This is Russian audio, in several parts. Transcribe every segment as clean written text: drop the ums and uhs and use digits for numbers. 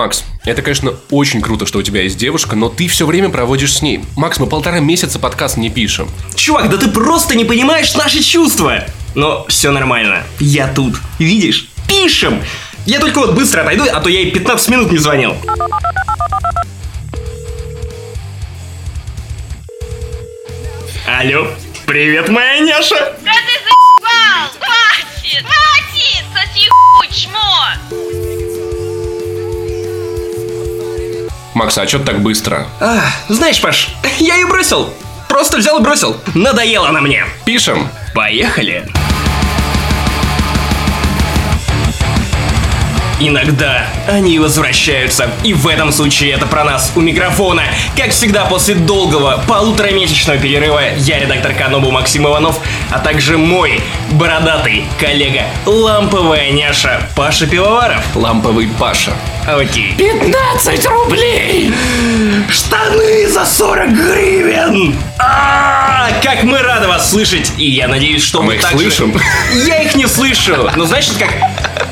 Макс, это, конечно, очень круто, что у тебя есть девушка, но ты все время проводишь с ней. Макс, мы 1,5 месяца подкаст не пишем. Чувак, да ты просто не понимаешь наши чувства. Но все нормально. Я тут. Видишь? Пишем. Я только вот быстро отойду, а то я и 15 минут не звонил. Алло. Привет, моя няша. Да ты за***ал. Хватит. Хватит. Соси хуй, чмо. Макс, а чё ты так быстро? Знаешь, Паш, я её бросил. Просто взял и бросил. Надоела она мне. Пишем. Поехали. Иногда они возвращаются, и в этом случае это про нас у микрофона. Как всегда, после долгого полуторамесячного перерыва я, редактор Канобу Максим Иванов, а также мой бородатый коллега, ламповая няша Паша Пивоваров. Ламповый Паша. Окей. 15 рублей! Штаны за 40 гривен! Как мы рады вас слышать! И я надеюсь, что мы так же... Я их не слышу! Но знаешь, как...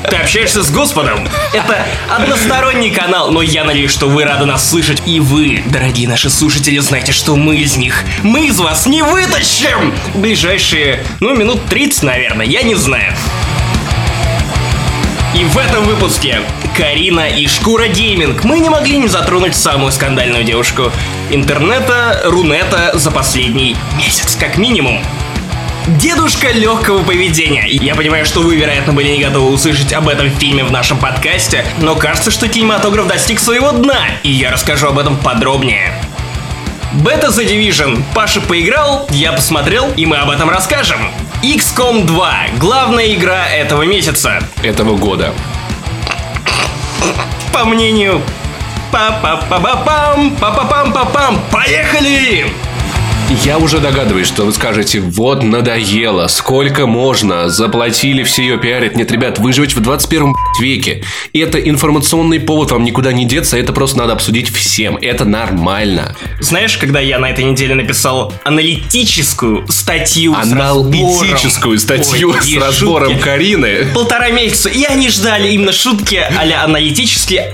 Ты общаешься с Господом. Это односторонний канал, но я надеюсь, что вы рады нас слышать. И вы, дорогие наши слушатели, знаете, что мы из них, мы из вас не вытащим! Ближайшие, минут 30, наверное, я не знаю. И в этом выпуске Карина и Шкура Гейминг. Мы не могли не затронуть самую скандальную девушку интернета, Рунета за последний месяц, как минимум. Дедушка легкого поведения. Я понимаю, что вы, вероятно, были не готовы услышать об этом фильме в нашем подкасте, но кажется, что кинематограф достиг своего дна, и я расскажу об этом подробнее. Beta The Division. Паша поиграл, я посмотрел, и мы об этом расскажем. XCOM 2. Главная игра этого месяца. Этого года. По мнению... Па-па-па-па-пам, па-па-пам-па-пам. Поехали! Я уже догадываюсь, что вы скажете: вот надоело, сколько можно, заплатили, все ее пиарят. Нет, ребят, вы живете в 21 веке. Это информационный повод, вам никуда не деться, это просто надо обсудить всем, это нормально. Знаешь, когда я на этой неделе написал аналитическую статью с разбором Карины, 1,5 месяца, и они ждали именно шутки а-ля аналитические,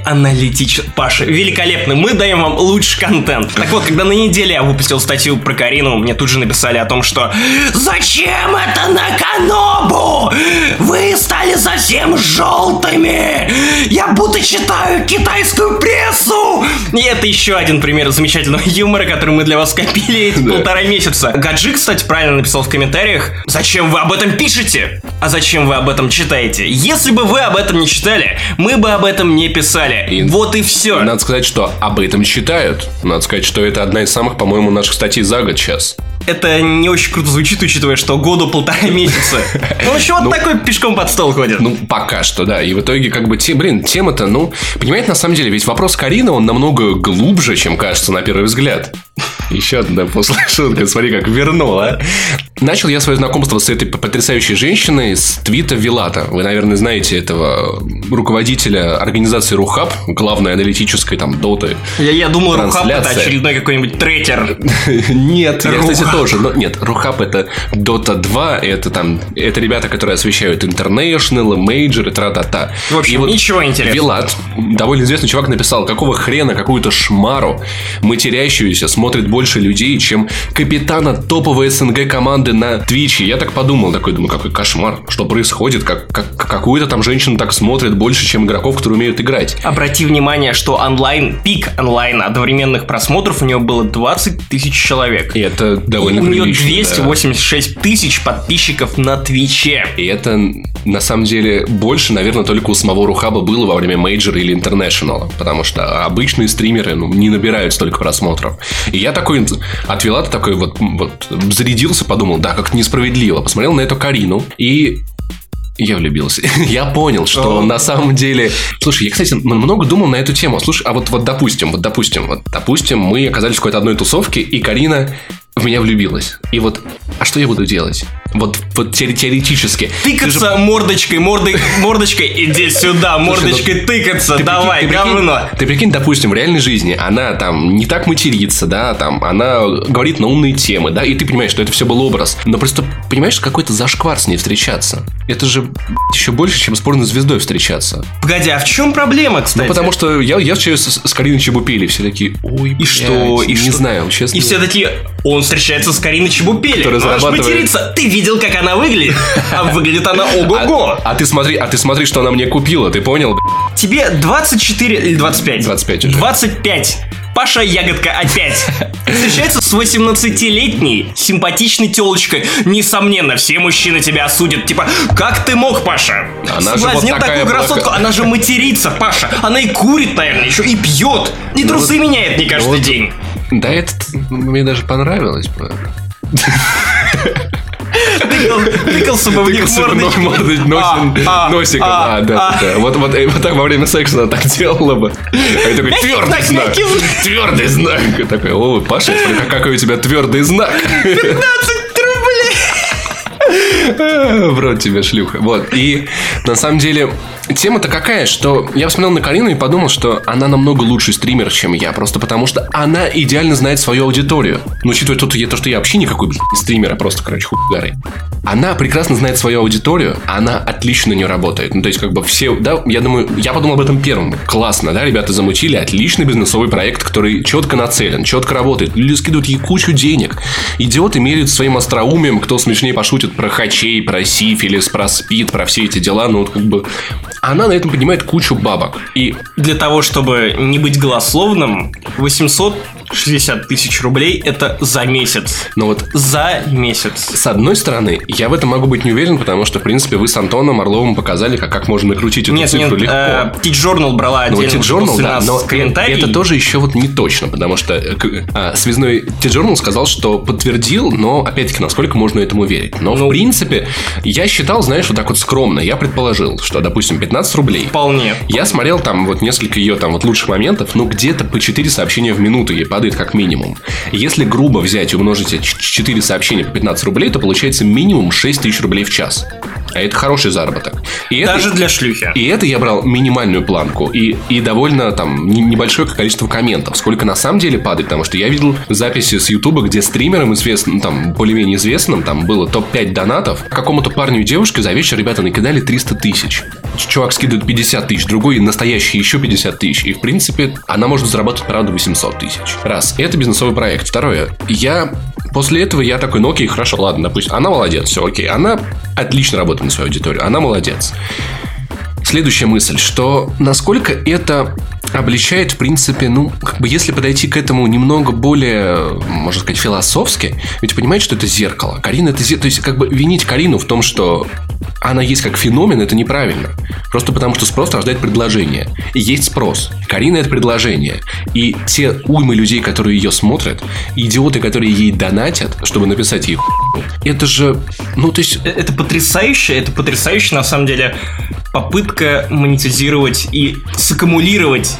Паша, великолепно, мы даем вам лучший контент. Так вот, когда на неделе я выпустил статью про Карину, мне тут же написали о том, что зачем это на Канобу? Вы стали совсем желтыми! Я будто читаю китайскую прессу! И это еще один пример замечательного юмора, который мы для вас копили эти 1,5 месяца. Гаджи, кстати, правильно написал в комментариях: зачем вы об этом пишете? А зачем вы об этом читаете? Если бы вы об этом не читали, мы бы об этом не писали. Вот и все. Надо сказать, что об этом читают. Надо сказать, что это одна из самых, по-моему, наших статей за год сейчас. Это не очень круто звучит, учитывая, что году 1,5 месяца. Он еще вот такой пешком под стол ходит. Пока что, да. И в итоге, тема-то, понимаете, на самом деле, ведь вопрос Карины, он намного глубже, чем кажется на первый взгляд. Еще одна после шутка, смотри, как вернула. Начал я свое знакомство с этой потрясающей женщиной с твита Вилата. Вы, наверное, знаете этого руководителя организации Рuhub, главной аналитической доты. Я думал, Рухаб это очередной какой-нибудь трекер. Нет, я, кстати, тоже. Но нет, Рухаб это Dota 2, это ребята, которые освещают International, Major и тра-та-та. В общем, ничего интересного. Вилат, довольно известный чувак, написал: какого хрена какую-то шмару, матерящуюся, смотрит больше людей, чем капитана топовой СНГ команды на Твиче. Я так подумал, думаю, какой кошмар, что происходит, как какую-то там женщину так смотрят больше, чем игроков, которые умеют играть. Обрати внимание, что пик онлайн одновременных просмотров у нее было 20 тысяч человек. И это довольно прилично. У нее 286 тысяч подписчиков на Твиче. И это, на самом деле, больше, наверное, только у самого Рухаба было во время Мейджора или Интернешнала, потому что обычные стримеры не набирают столько просмотров. И я такой отвела, такой зарядился, подумал, да, как-то несправедливо. Посмотрел на эту Карину, и я влюбился. Я понял, что на самом деле... Слушай, я, кстати, много думал на эту тему. Слушай, а допустим, мы оказались в какой-то одной тусовке, и Карина в меня влюбилась. И а что я буду делать? Вот теоретически. Тыкаться ты же... мордочкой, иди сюда, мордочкой тыкаться, давай, говно. Ты прикинь, допустим, в реальной жизни она там не так матерится, да, там, она говорит на умные темы, да, и ты понимаешь, что это все был образ. Но просто, понимаешь, какой-то зашквар с ней встречаться. Это же, еще больше, чем с порнозвездой встречаться. Погоди, а в чем проблема, кстати? Ну, потому что я встречаюсь с Кариной Чебупелли, все такие, ой, блядь, не знаю, честно. И все такие, он встречается с Кариной Чебупелли, она зарабатывает... матерится, ты видишь. Как она выглядит, а выглядит она ого-го. А ты смотри, что она мне купила, ты понял? Тебе 24 или 25? 25 уже. 25. Паша Ягодка опять встречается с 18-летней симпатичной телочкой. Несомненно, все мужчины тебя осудят. Типа, как ты мог, Паша? Она же вот такую красотку. Она же матерится, Паша. Она и курит, наверное, еще и пьет. И трусы меняет не каждый день. Да, это мне даже понравилось, правда. Тыкался бы в них носиком. Да. Вот так во время секса она так делала бы. А я такой, твердый знак. Твердый знак. Я такой, о, Паша, какой у тебя твердый знак. 15 рублей. В рот тебе, шлюха. Вот. И на самом деле... Тема-то какая, что я посмотрел на Карину и подумал, что она намного лучший стример, чем я. Просто потому, что она идеально знает свою аудиторию. Но учитывая то, что я вообще никакой стример, а просто, короче, хуй-гары. Она прекрасно знает свою аудиторию, она отлично на нее работает. Ну, то есть, как бы все, да, я думаю, я подумал об этом первым. Классно, да, ребята замутили отличный бизнесовый проект, который четко нацелен, четко работает. Люди скидывают ей кучу денег. Идиоты меряют своим остроумием, кто смешнее пошутит про хачей, про сифилис, про спид, про все эти дела. Ну, вот как бы... Она на этом поднимает кучу бабок. И для того, чтобы не быть голословным, 860 тысяч рублей это за месяц. Но вот за месяц. С одной стороны, я в этом могу быть не уверен, потому что, в принципе, вы с Антоном Орловым показали, как можно накрутить эту цифру легко. T-Journal брала отдельно. T-Journal, да, но это тоже еще вот не точно, потому что связной T-Journal сказал, что подтвердил, но, опять-таки, насколько можно этому верить. Но, в принципе, я считал, знаешь, вот так вот скромно, я предположил, что, допустим, 15 рублей. Вполне. Я смотрел там вот несколько ее там вот лучших моментов, ну где-то по 4 сообщения в минуту ей падает как минимум. Если грубо взять и умножить 4 сообщения по 15 рублей, то получается минимум 6 тысяч рублей в час. А это хороший заработок. И даже это, для шлюхи. И это я брал минимальную планку и довольно там небольшое количество комментов. Сколько на самом деле падает, потому что я видел записи с Ютуба, где стримером известным, там более-менее известным, там было топ-5 донатов. Какому-то парню и девушке за вечер ребята накидали 300 тысяч. Чувак скидывает 50 тысяч, другой настоящий еще 50 тысяч. И, в принципе, она может зарабатывать, правда, 800 тысяч. Раз. Это бизнесовый проект. Второе. После этого я такой, ну окей, хорошо, ладно, допустим, она молодец, все окей. Она отлично работает на свою аудиторию, она молодец. Следующая мысль, что насколько это обличает, в принципе, ну, как бы, если подойти к этому немного более, можно сказать, философски, ведь понимаете, что это зеркало. Карина это зеркало, то есть, как бы, винить Карину в том, что она есть как феномен, это неправильно. Просто потому, что спрос рождает предложение. И есть спрос. Карина это предложение. И те уймы людей, которые ее смотрят, идиоты, которые ей донатят, чтобы написать ей это же, ну, то есть... Это потрясающе, на самом деле, попытка монетизировать и саккумулировать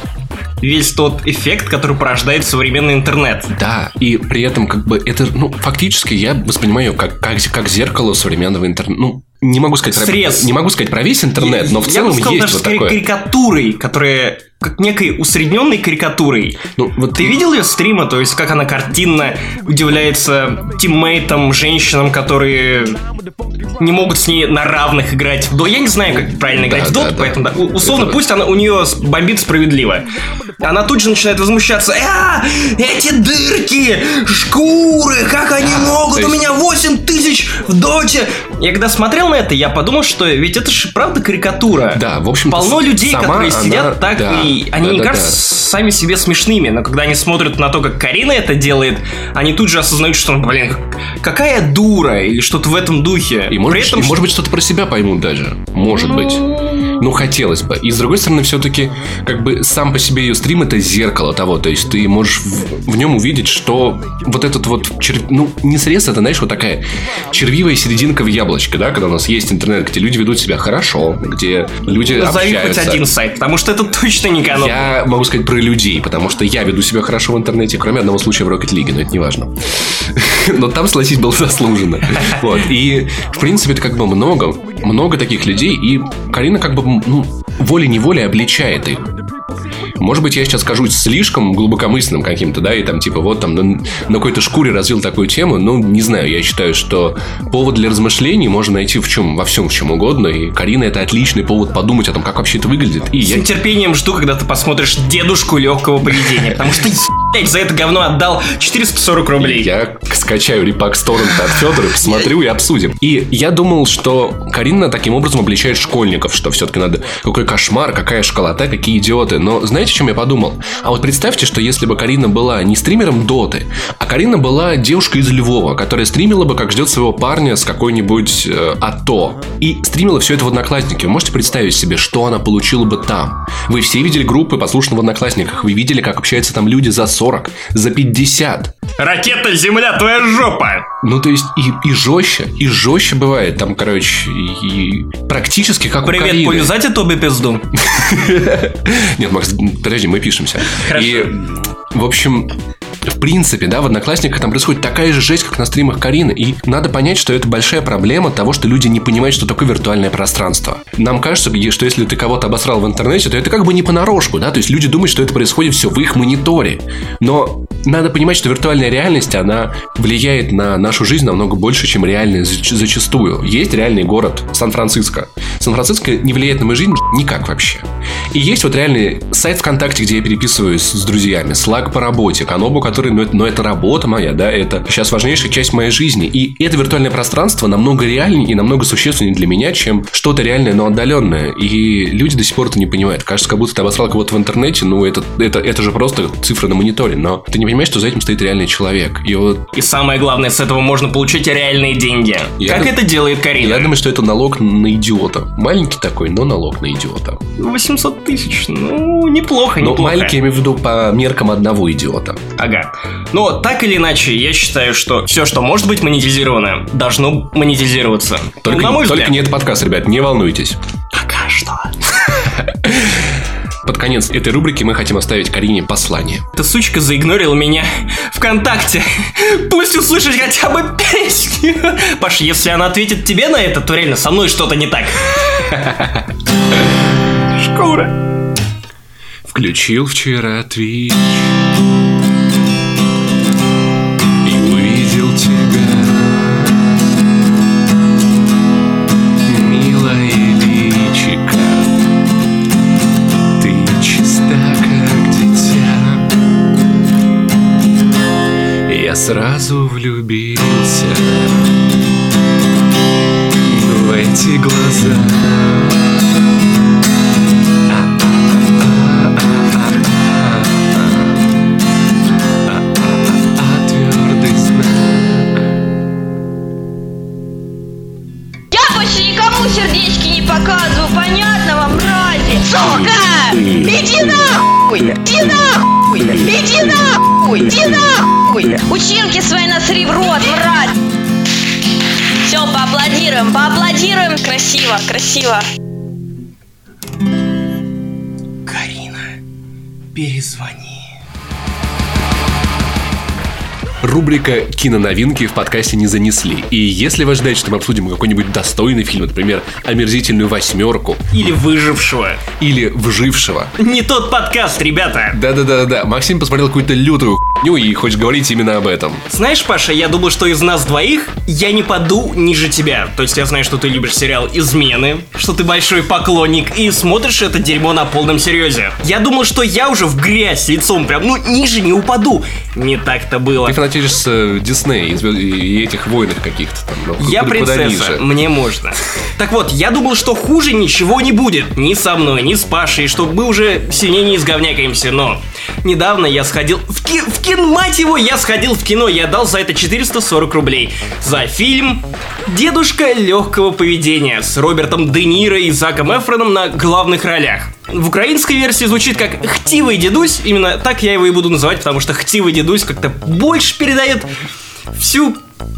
весь тот эффект, который порождает современный интернет. Да, и при этом как бы это, ну, фактически я воспринимаю как зеркало современного интернета. Ну, не могу сказать про весь интернет, но в целом есть вот такое. Я бы сказал даже скорее карикатурой, которая... как некой усредненной карикатурой. Ну, вот ты видел ее стрима? То есть, как она картинно удивляется тиммейтам, женщинам, которые не могут с ней на равных играть. Да, я не знаю, как правильно играть в доту, поэтому да. Условно, пусть она у нее бомбит справедливо. Она тут же начинает возмущаться. Эти дырки, шкуры, как они могут? У меня 8 тысяч в доте. Я когда смотрел на это, я подумал, что ведь это же правда карикатура. Да, в общем-то. Полно людей, которые сидят так и... И они не кажутся сами себе смешными, но когда они смотрят на то, как Карина это делает, они тут же осознают, что, блин, какая дура, или что-то в этом духе. И, может быть, что-то про себя поймут даже. Может быть. Ну, хотелось бы. И, с другой стороны, все-таки, как бы, сам по себе ее стрим — это зеркало того. То есть, ты можешь в нем увидеть, что вот этот вот... Ну, не срез, это, знаешь, вот такая червивая серединка в яблочке, да? Когда у нас есть интернет, где люди ведут себя хорошо, где люди общаются. Хоть один сайт, потому что это точно не Канобу. Я могу сказать про людей, потому что я веду себя хорошо в интернете, кроме одного случая в Rocket League, но это не важно. Но там слочить было заслуженно. Вот. И, в принципе, это как бы много таких людей, и Карина как бы волей-неволей обличает их. Может быть, я сейчас скажу слишком глубокомысленным каким-то, да, и там типа вот там на какой-то шкуре развил такую тему, не знаю, я считаю, что повод для размышлений можно найти во всем, в чем угодно, и Карина — это отличный повод подумать о том, как вообще это выглядит. И с нетерпением жду, когда ты посмотришь «Дедушку легкого поведения», потому что, блядь, за это говно отдал 440 рублей. Я скачаю репак с торрента от Федора, посмотрю и обсудим. И я думал, что Карина таким образом обличает школьников, что все-таки надо... Какой кошмар, какая школота, какие идиоты. Но знаете, о чем я подумал? А вот представьте, что если бы Карина была не стримером Доты, а Карина была девушкой из Львова, которая стримила бы, как ждет своего парня с какой-нибудь АТО. И стримила все это в «Однокласснике». Вы можете представить себе, что она получила бы там? Вы все видели группы послушных в «Одноклассниках». Вы видели, как общаются там люди за 40, за 50. Ракета, земля, твоя жопа! То есть и жестче бывает. Там, короче, и практически как привет, у Карины. Привет, полюзайте Тоби пизду. Нет, Макс, подожди, мы пишемся. Хорошо. И, в общем... В принципе, да, в «Одноклассниках» там происходит такая же жесть, как на стримах Карины. И надо понять, что это большая проблема того, что люди не понимают, что такое виртуальное пространство. Нам кажется, что если ты кого-то обосрал в интернете, то это как бы не понарошку, да? То есть люди думают, что это происходит все в их мониторе. Но надо понимать, что виртуальная реальность, она влияет на нашу жизнь намного больше, чем реальная зачастую. Есть реальный город Сан-Франциско. Сан-Франциско не влияет на мою жизнь никак вообще. И есть вот реальный сайт ВКонтакте, где я переписываюсь с друзьями, Slack по работе, Канобу, но это работа моя, да, это сейчас важнейшая часть моей жизни. И это виртуальное пространство намного реальнее и намного существеннее для меня, чем что-то реальное, но отдаленное. И люди до сих пор это не понимают. Кажется, как будто ты обосрал кого-то в интернете, это же просто цифры на мониторе. Но ты не понимаешь, что за этим стоит реальный человек. И самое главное, с этого можно получить реальные деньги. Это делает Карина? Я думаю, что это налог на идиота. Маленький такой, но налог на идиота. 800 тысяч, неплохо. Но маленький, я имею в виду, по меркам одного идиота. Ага. Но так или иначе, я считаю, что все, что может быть монетизировано, должно монетизироваться. Только не этот подкаст, ребят, не волнуйтесь. Пока что. Под конец этой рубрики мы хотим оставить Карине послание. Эта сучка заигнорила меня ВКонтакте. Пусть услышишь хотя бы песню. Паш, если она ответит тебе на это, то реально со мной что-то не так. Шкура. Включил вчера Твич. Сразу влюбился, в эти глаза. Твердый знак. Я больше никому сердечки не показываю, понятно вам, мрази? Сука! Иди нахуй! Иди нахуй! Иди нахуй! Иди нахуй! Училки свои насри в рот, мразь! Все, поаплодируем! Красиво! Карина, перезвони. Рубрика «Киноновинки» в подкасте не занесли. И если вы ждаете, что мы обсудим какой-нибудь достойный фильм, например, «Омерзительную восьмерку». Или «Выжившего». Или «Вжившего». Не тот подкаст, ребята. Да. Максим посмотрел какую-то лютую хуйню и хочешь говорить именно об этом. Знаешь, Паша, я думал, что из нас двоих я не паду ниже тебя. То есть я знаю, что ты любишь сериал «Измены», что ты большой поклонник и смотришь это дерьмо на полном серьезе. Я думал, что я уже в грязь лицом прям, ниже не упаду. Не так-то было. Ты Дисней и этих воинов каких-то там. Я принцесса, мне можно. Так вот, я думал, что хуже ничего не будет. Ни со мной, ни с Пашей, что мы уже сильнее не изговнякаемся. Но недавно я сходил в кино. Я дал за это 440 рублей. За фильм «Дедушка легкого поведения» с Робертом Де Ниро и Заком Эфроном на главных ролях. В украинской версии звучит как «Хтивый дедусь». Именно так я его и буду называть, потому что «Хтивый дедусь» как-то больше передает всю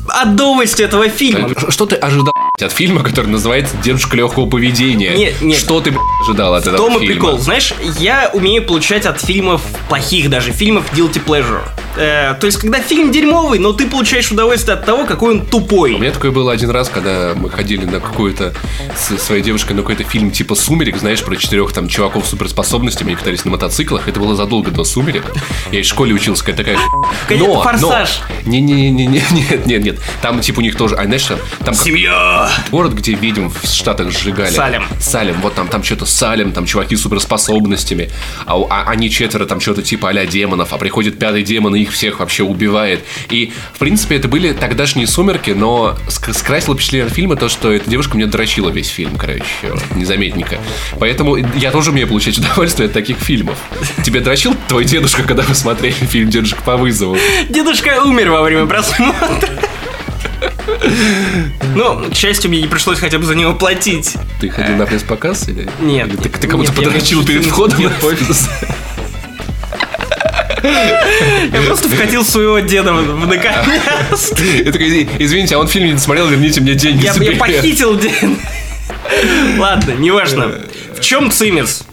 адовость этого фильма. Что ты ожидал от фильма, который называется «Дедушка легкого поведения»? Нет. Что ты ожидал от этого фильма? В том и прикол. Знаешь, я умею получать от фильмов плохих даже, фильмов guilty pleasure. То есть, когда фильм дерьмовый, но ты получаешь удовольствие от того, какой он тупой. У меня такое было один раз, когда мы ходили на какую-то с своей девушкой на какой-то фильм типа «Сумерек», знаешь, про 4 там чуваков с суперспособностями, они катались на мотоциклах. Это было задолго до «Сумерек». Я в школе учился, какая такая но, «Форсаж». Нет. Там типа у них тоже, а знаешь, там семья. Город, где ведьм в Штатах сжигали. Салем. Вот там что-то Салем, там чуваки с суперспособностями, а они четверо там что-то типа а-ля демонов, а приходит пятый демон и их всех вообще убивает. И, в принципе, это были тогдашние «Сумерки», но скрасило впечатление фильма то, что эта девушка мне дрочила весь фильм, короче, незаметненько. Поэтому я тоже умею получать удовольствие от таких фильмов. Тебе дрочил твой дедушка, когда вы смотрели фильм «Дедушка по вызову»? Дедушка умер во время просмотра. Ну, к счастью, мне не пришлось хотя бы за него платить. Ты ходил на пресс-показ? Или... Нет. Или ты кому-то подрочил перед входом на офис? Я просто вкатил своего деда в наконец. Я такой, извините, а он фильм не досмотрел, верните мне деньги. Я похитил деда. Ладно, неважно. В чем цимис?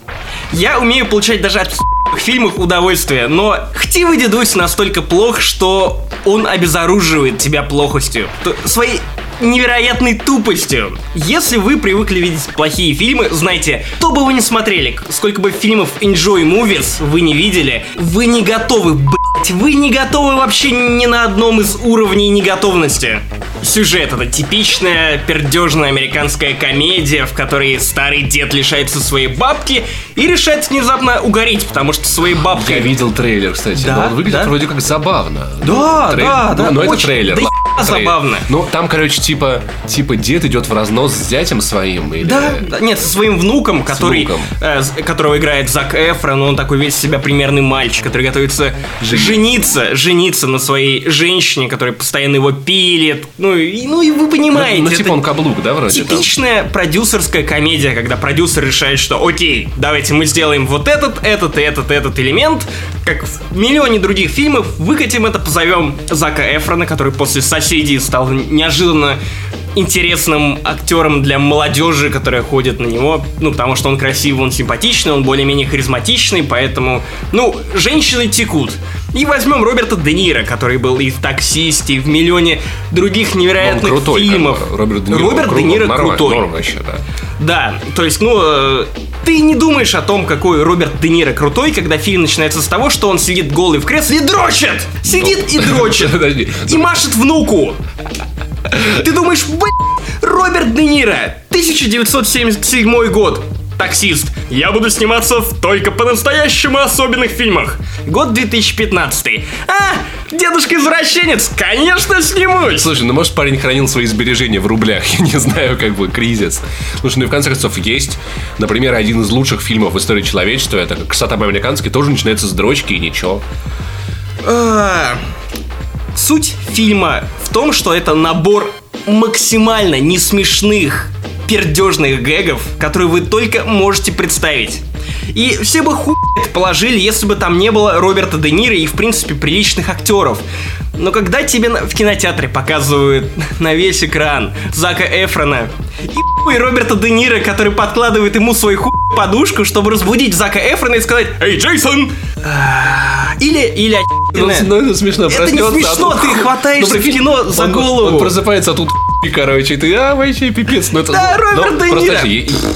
Я умею получать даже от фильмов удовольствие, но хтивый дедусь настолько плох, что он обезоруживает тебя плохостью. Своей невероятной тупостью. Если вы привыкли видеть плохие фильмы, знайте, то бы вы не смотрели, сколько бы фильмов Enjoy Movies вы не видели, вы не готовы, блять, вы не готовы вообще ни на одном из уровней неготовности. Сюжет — это типичная пердежная американская комедия, в которой старый дед лишается своей бабки и решает внезапно угореть, потому что своей бабкой... Я видел трейлер, кстати, да, но он выглядит вроде как забавно. Да. Но это трейлер. Да, забавно. Ну, там, короче, типа дед идет в разнос с зятем своим или... Да, нет, со своим внуком, которого играет Зак Эфрон, он такой весь себя примерный мальчик, который готовится жениться на своей женщине, которая постоянно его пилит. Ну и вы понимаете. Ну типа он каблук, да, вроде? Типичная продюсерская комедия, когда продюсер решает, что окей, давайте мы сделаем вот этот элемент, как в миллионе других фильмов, выкатим это, позовем Зака Эфрона, который после «Соседей» стал неожиданно интересным актером для молодежи, которая ходит на него, ну, потому что он красивый, он симпатичный, он более-менее харизматичный, поэтому, женщины текут. И возьмем Роберта Де Ниро, который был и в «Таксисте», и в миллионе других невероятных фильмов. Роберт Де Ниро крутой. Норм вообще, да. Да, то есть, ты не думаешь о том, какой Роберт Де Ниро крутой, когда фильм начинается с того, что он сидит голый в кресле и дрочит! И машет внуку! Ты думаешь, Роберт Де Ниро, 1977 год, «Таксист». Я буду сниматься только по-настоящему особенных фильмах. Год 2015. Дедушка-извращенец, конечно, снимусь. Слушай, может парень хранил свои сбережения в рублях? Я не знаю, кризис. Слушай, в конце концов, есть, например, один из лучших фильмов в истории человечества. Это «Красота по-американски», тоже начинается с дрочки и ничего. Суть фильма в том, что это набор максимально несмешных пердежных гэгов, которые вы только можете представить. И все бы хуй положили, если бы там не было Роберта Де Ниро и, в принципе, приличных актеров. Но когда тебе в кинотеатре показывают на весь экран Зака Эфрона и Роберта Де Ниро, который подкладывает ему свой подушку, чтобы разбудить Зака Эфрона и сказать: «Эй, Джейсон!» Или это смешно. Это не смешно, ты хватаешься в кино за голову. Он просыпается, а тут и ты, вообще пипец. Да, Роберт Де Ниро.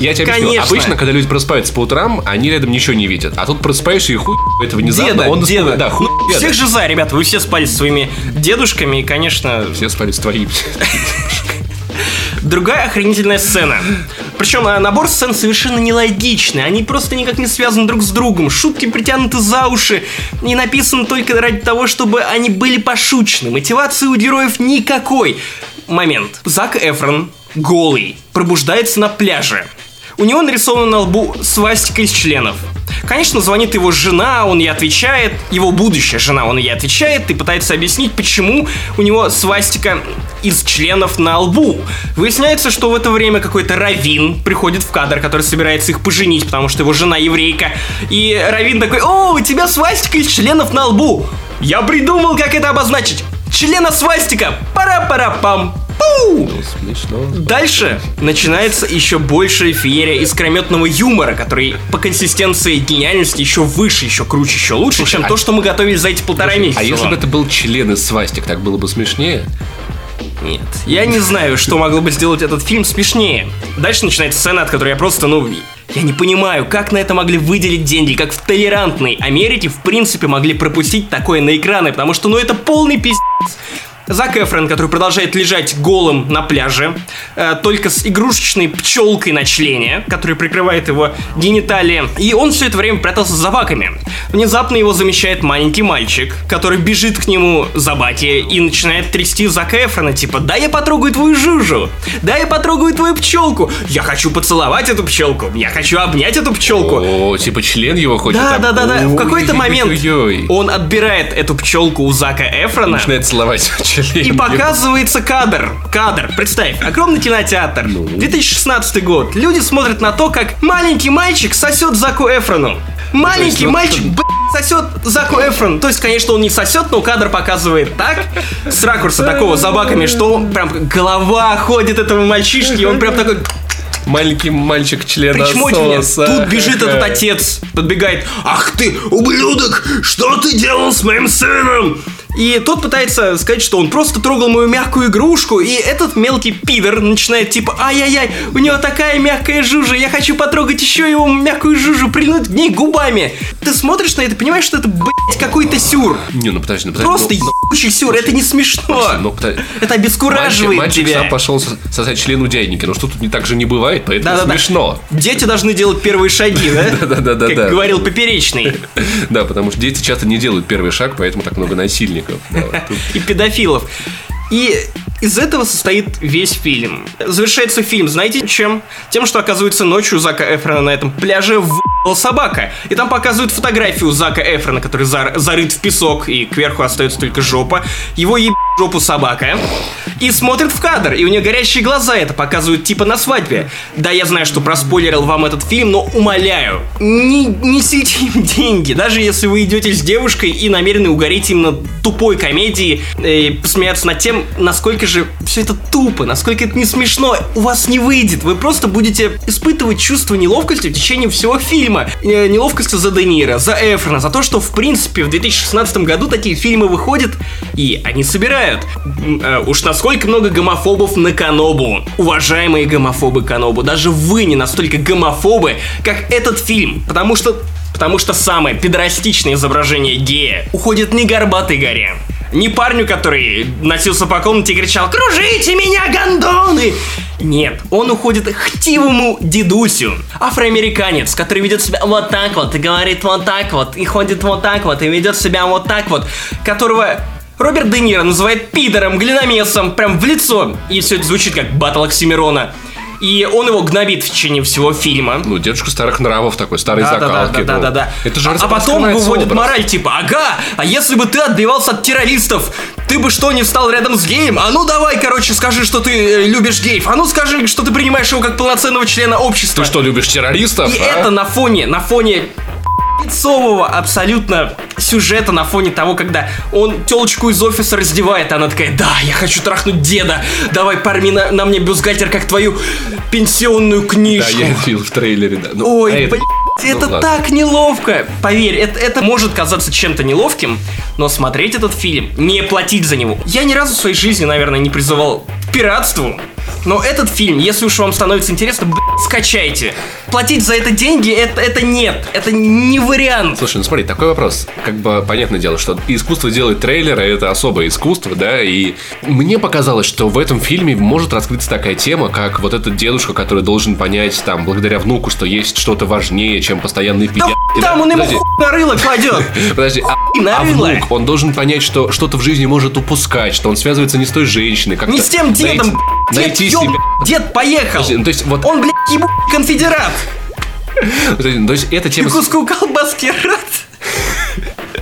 Я тебе объясню, обычно, когда люди просыпаются по утрам, они рядом ничего не видят. А тут просыпаешься и этого внезапно. Деда. Да, всех же за, ребята, вы все спали с своими дедушками и, конечно... Все спали с твоими. Другая охренительная сцена. Причем набор сцен совершенно нелогичный. Они просто никак не связаны друг с другом. Шутки притянуты за уши и написаны только ради того, чтобы они были пошучны. Мотивации у героев никакой. Момент. Зак Эфрон, голый, пробуждается на пляже. У него нарисована на лбу свастика из членов. Конечно, звонит его жена, он ей отвечает. Его будущая жена, он ей отвечает и пытается объяснить, почему у него свастика из членов на лбу. Выясняется, что в это время какой-то раввин приходит в кадр, который собирается их поженить, потому что его жена еврейка. И раввин такой: «О, у тебя свастика из членов на лбу! Я придумал, как это обозначить! Члена свастика! Пара-пара-пам! Пу!» Дальше начинается еще большая феерия искрометного юмора, который по консистенции и гениальности еще выше, еще круче, еще лучше, чем то, что мы готовили за эти полтора месяца. А если бы это был член из свастик, так было бы смешнее? Нет. Я не знаю, что могло бы сделать этот фильм смешнее. Дальше начинается сцена, от которой я просто, я не понимаю, как на это могли выделить деньги, как в толерантной Америке, в принципе, могли пропустить такое на экраны, потому что, это полный пиздец. Зак Эфрон, который продолжает лежать голым на пляже, только с игрушечной пчелкой на члене, которая прикрывает его гениталии, и он все это время прятался за баками. Внезапно его замещает маленький мальчик, который бежит к нему за баки и начинает трясти Зака Эфрона, типа: «Да я потрогаю твою жужу! Да я потрогаю твою пчелку! Я хочу поцеловать эту пчелку! Я хочу обнять эту пчелку!» О, типа член его хочет. Да. В какой-то момент он отбирает эту пчелку у Зака Эфрона, начинает целовать пчелку. И показывается кадр. Представь, огромный кинотеатр, 2016 год. Люди смотрят на то, как маленький мальчик сосет Заку Эфрону. Маленький мальчик, сосет Заку Эфрон. То есть, конечно, он не сосет, но кадр показывает так, с ракурса такого, за баками, что прям голова ходит этого мальчишки, и он прям такой... Маленький мальчик члена соса. Тут бежит этот отец, подбегает: «Ах ты, ублюдок, что ты делал с моим сыном?» И тот пытается сказать, что он просто трогал мою мягкую игрушку, и этот мелкий пидор начинает типа: «Ай-яй-яй, у него такая мягкая жужа, я хочу потрогать еще его мягкую жужу, прильнуть к ней губами». Ты смотришь на это, понимаешь, что это, блять, какой-то сюр. Подожди. Просто ебучий сюр, это не смешно. Это обескураживает тебя. Мальчик сам пошел сосать член у дяденьки, но что тут не так же не бывает, поэтому смешно. Дети должны делать первые шаги, да? Да. Как говорил Поперечный. Да, потому что дети часто не делают первый шаг, поэтому так много насилия. И педофилов. И из этого состоит весь фильм. Завершается фильм, знаете, чем? Тем, что, оказывается, ночью у Зака Эфрона на этом пляже в***ла собака. И там показывают фотографию Зака Эфрона, который зарыт в песок, и кверху остается только жопа. Его ебет жопу собака. И смотрит в кадр, и у нее горящие глаза. Это показывают типа на свадьбе. Да, я знаю, что проспойлерил вам этот фильм, но умоляю, не несите им деньги. Даже если вы идете с девушкой и намерены угореть именно тупой комедии и посмеяться над тем, насколько же все это тупо, насколько это не смешно, у вас не выйдет. Вы просто будете испытывать чувство неловкости в течение всего фильма. Неловкость за Де Ниро, за Эфрона, за то, что в принципе в 2016 году такие фильмы выходят, и они собирают. Уж насколько много гомофобов на Канобу. Уважаемые гомофобы Канобу, даже вы не настолько гомофобы, как этот фильм. Потому что самое педорастичное изображение гея уходит не горбатой горе, не парню, который носился по комнате и кричал: «Кружите меня, гондоны!» Нет, он уходит к хтивому дедусю, афроамериканец, который ведет себя вот так вот, и говорит вот так вот, и ходит вот так вот, и ведет себя вот так вот, которого... Роберт Де Ниро называет пидором, глиномесом, прям в лицо. И все это звучит как батл Оксимирона. И он его гнобит в течение всего фильма. Дедушка старых нравов такой, старой закалки. Да. Это же потом выводит образ. Мораль, типа: «Ага, а если бы ты отбивался от террористов, ты бы что, не встал рядом с геем? А ну давай, скажи, что ты любишь геев. А ну скажи, что ты принимаешь его как полноценного члена общества. Ты что, любишь террористов?» И это на фоне... лицового абсолютно сюжета, на фоне того, когда он телочку из офиса раздевает, а она такая: «Да, я хочу трахнуть деда, давай, парни, на мне бюстгальтер, как твою пенсионную книжку». Да, я видел в трейлере, да. Это так неловко. Поверь, это может казаться чем-то неловким, но смотреть этот фильм, не платить за него. Я ни разу в своей жизни, наверное, не призывал к пиратству. Но этот фильм, если уж вам становится интересно, скачайте. Платить за это деньги, это нет. Это не вариант. Слушай, смотри, такой вопрос. Как бы понятное дело, что искусство делать трейлеры, это особое искусство, да. И мне показалось, что в этом фильме может раскрыться такая тема, как вот этот дедушка, который должен понять, там, благодаря внуку, что есть что-то важнее, чем постоянный пиздец. Там он ему хуй на рыло кладет. Подожди, а внук, он должен понять, что что-то в жизни может упускать, что он связывается не с той женщиной, как-то... Не с тем дедом, дед поехал! Подожди, вот... Он, блядь, ебучий конфедерат! Подожди, то есть эта тема... Куску колбаски рад!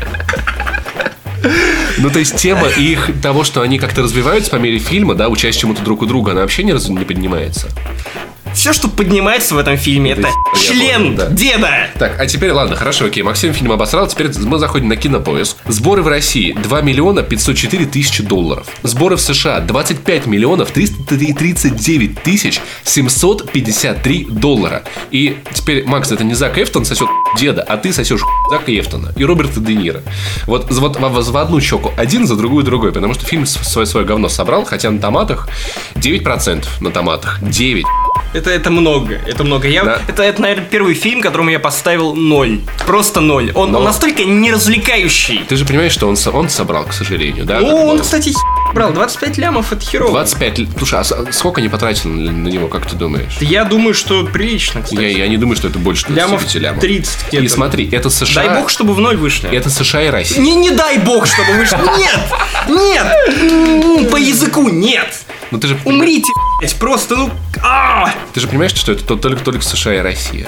То есть тема их того, что они как-то развиваются по мере фильма, да, учась чему-то друг у друга, она вообще ни разу не поднимается. Все, что поднимается в этом фильме, это член деда. Так, а теперь, ладно, хорошо, окей, Максим фильм обосрал. Теперь мы заходим на Кинопоиск. Сборы в России $2 504 000. Сборы в США $25 339 753. И теперь, Макс, это не Зак Эфрон сосет деда, а ты сосешь Зака Эфрона и Роберта Де Ниро. Вот в одну щеку один, за другую другой. Потому что фильм свое говно собрал, хотя на томатах 9% на томатах. 9%. Это много, это много. Это, наверное, первый фильм, которому я поставил 0. Просто 0. Он настолько неразвлекающий. Ты же понимаешь, что он собрал, к сожалению, да? Он, кстати, брал 25 лямов, это херово. 25. Слушай, а сколько они потратили на него, как ты думаешь? Я думаю, что прилично, кстати. Я не думаю, что это больше 25 лямов. 30 где-то. И смотри, это США. Дай бог, чтобы в 0 вышли. Это США и Россия. Не дай бог, чтобы вышли. Нет! По языку нет! Ну, ты же... Умрите, блядь, просто, ну... Ты же понимаешь, что это только США и Россия?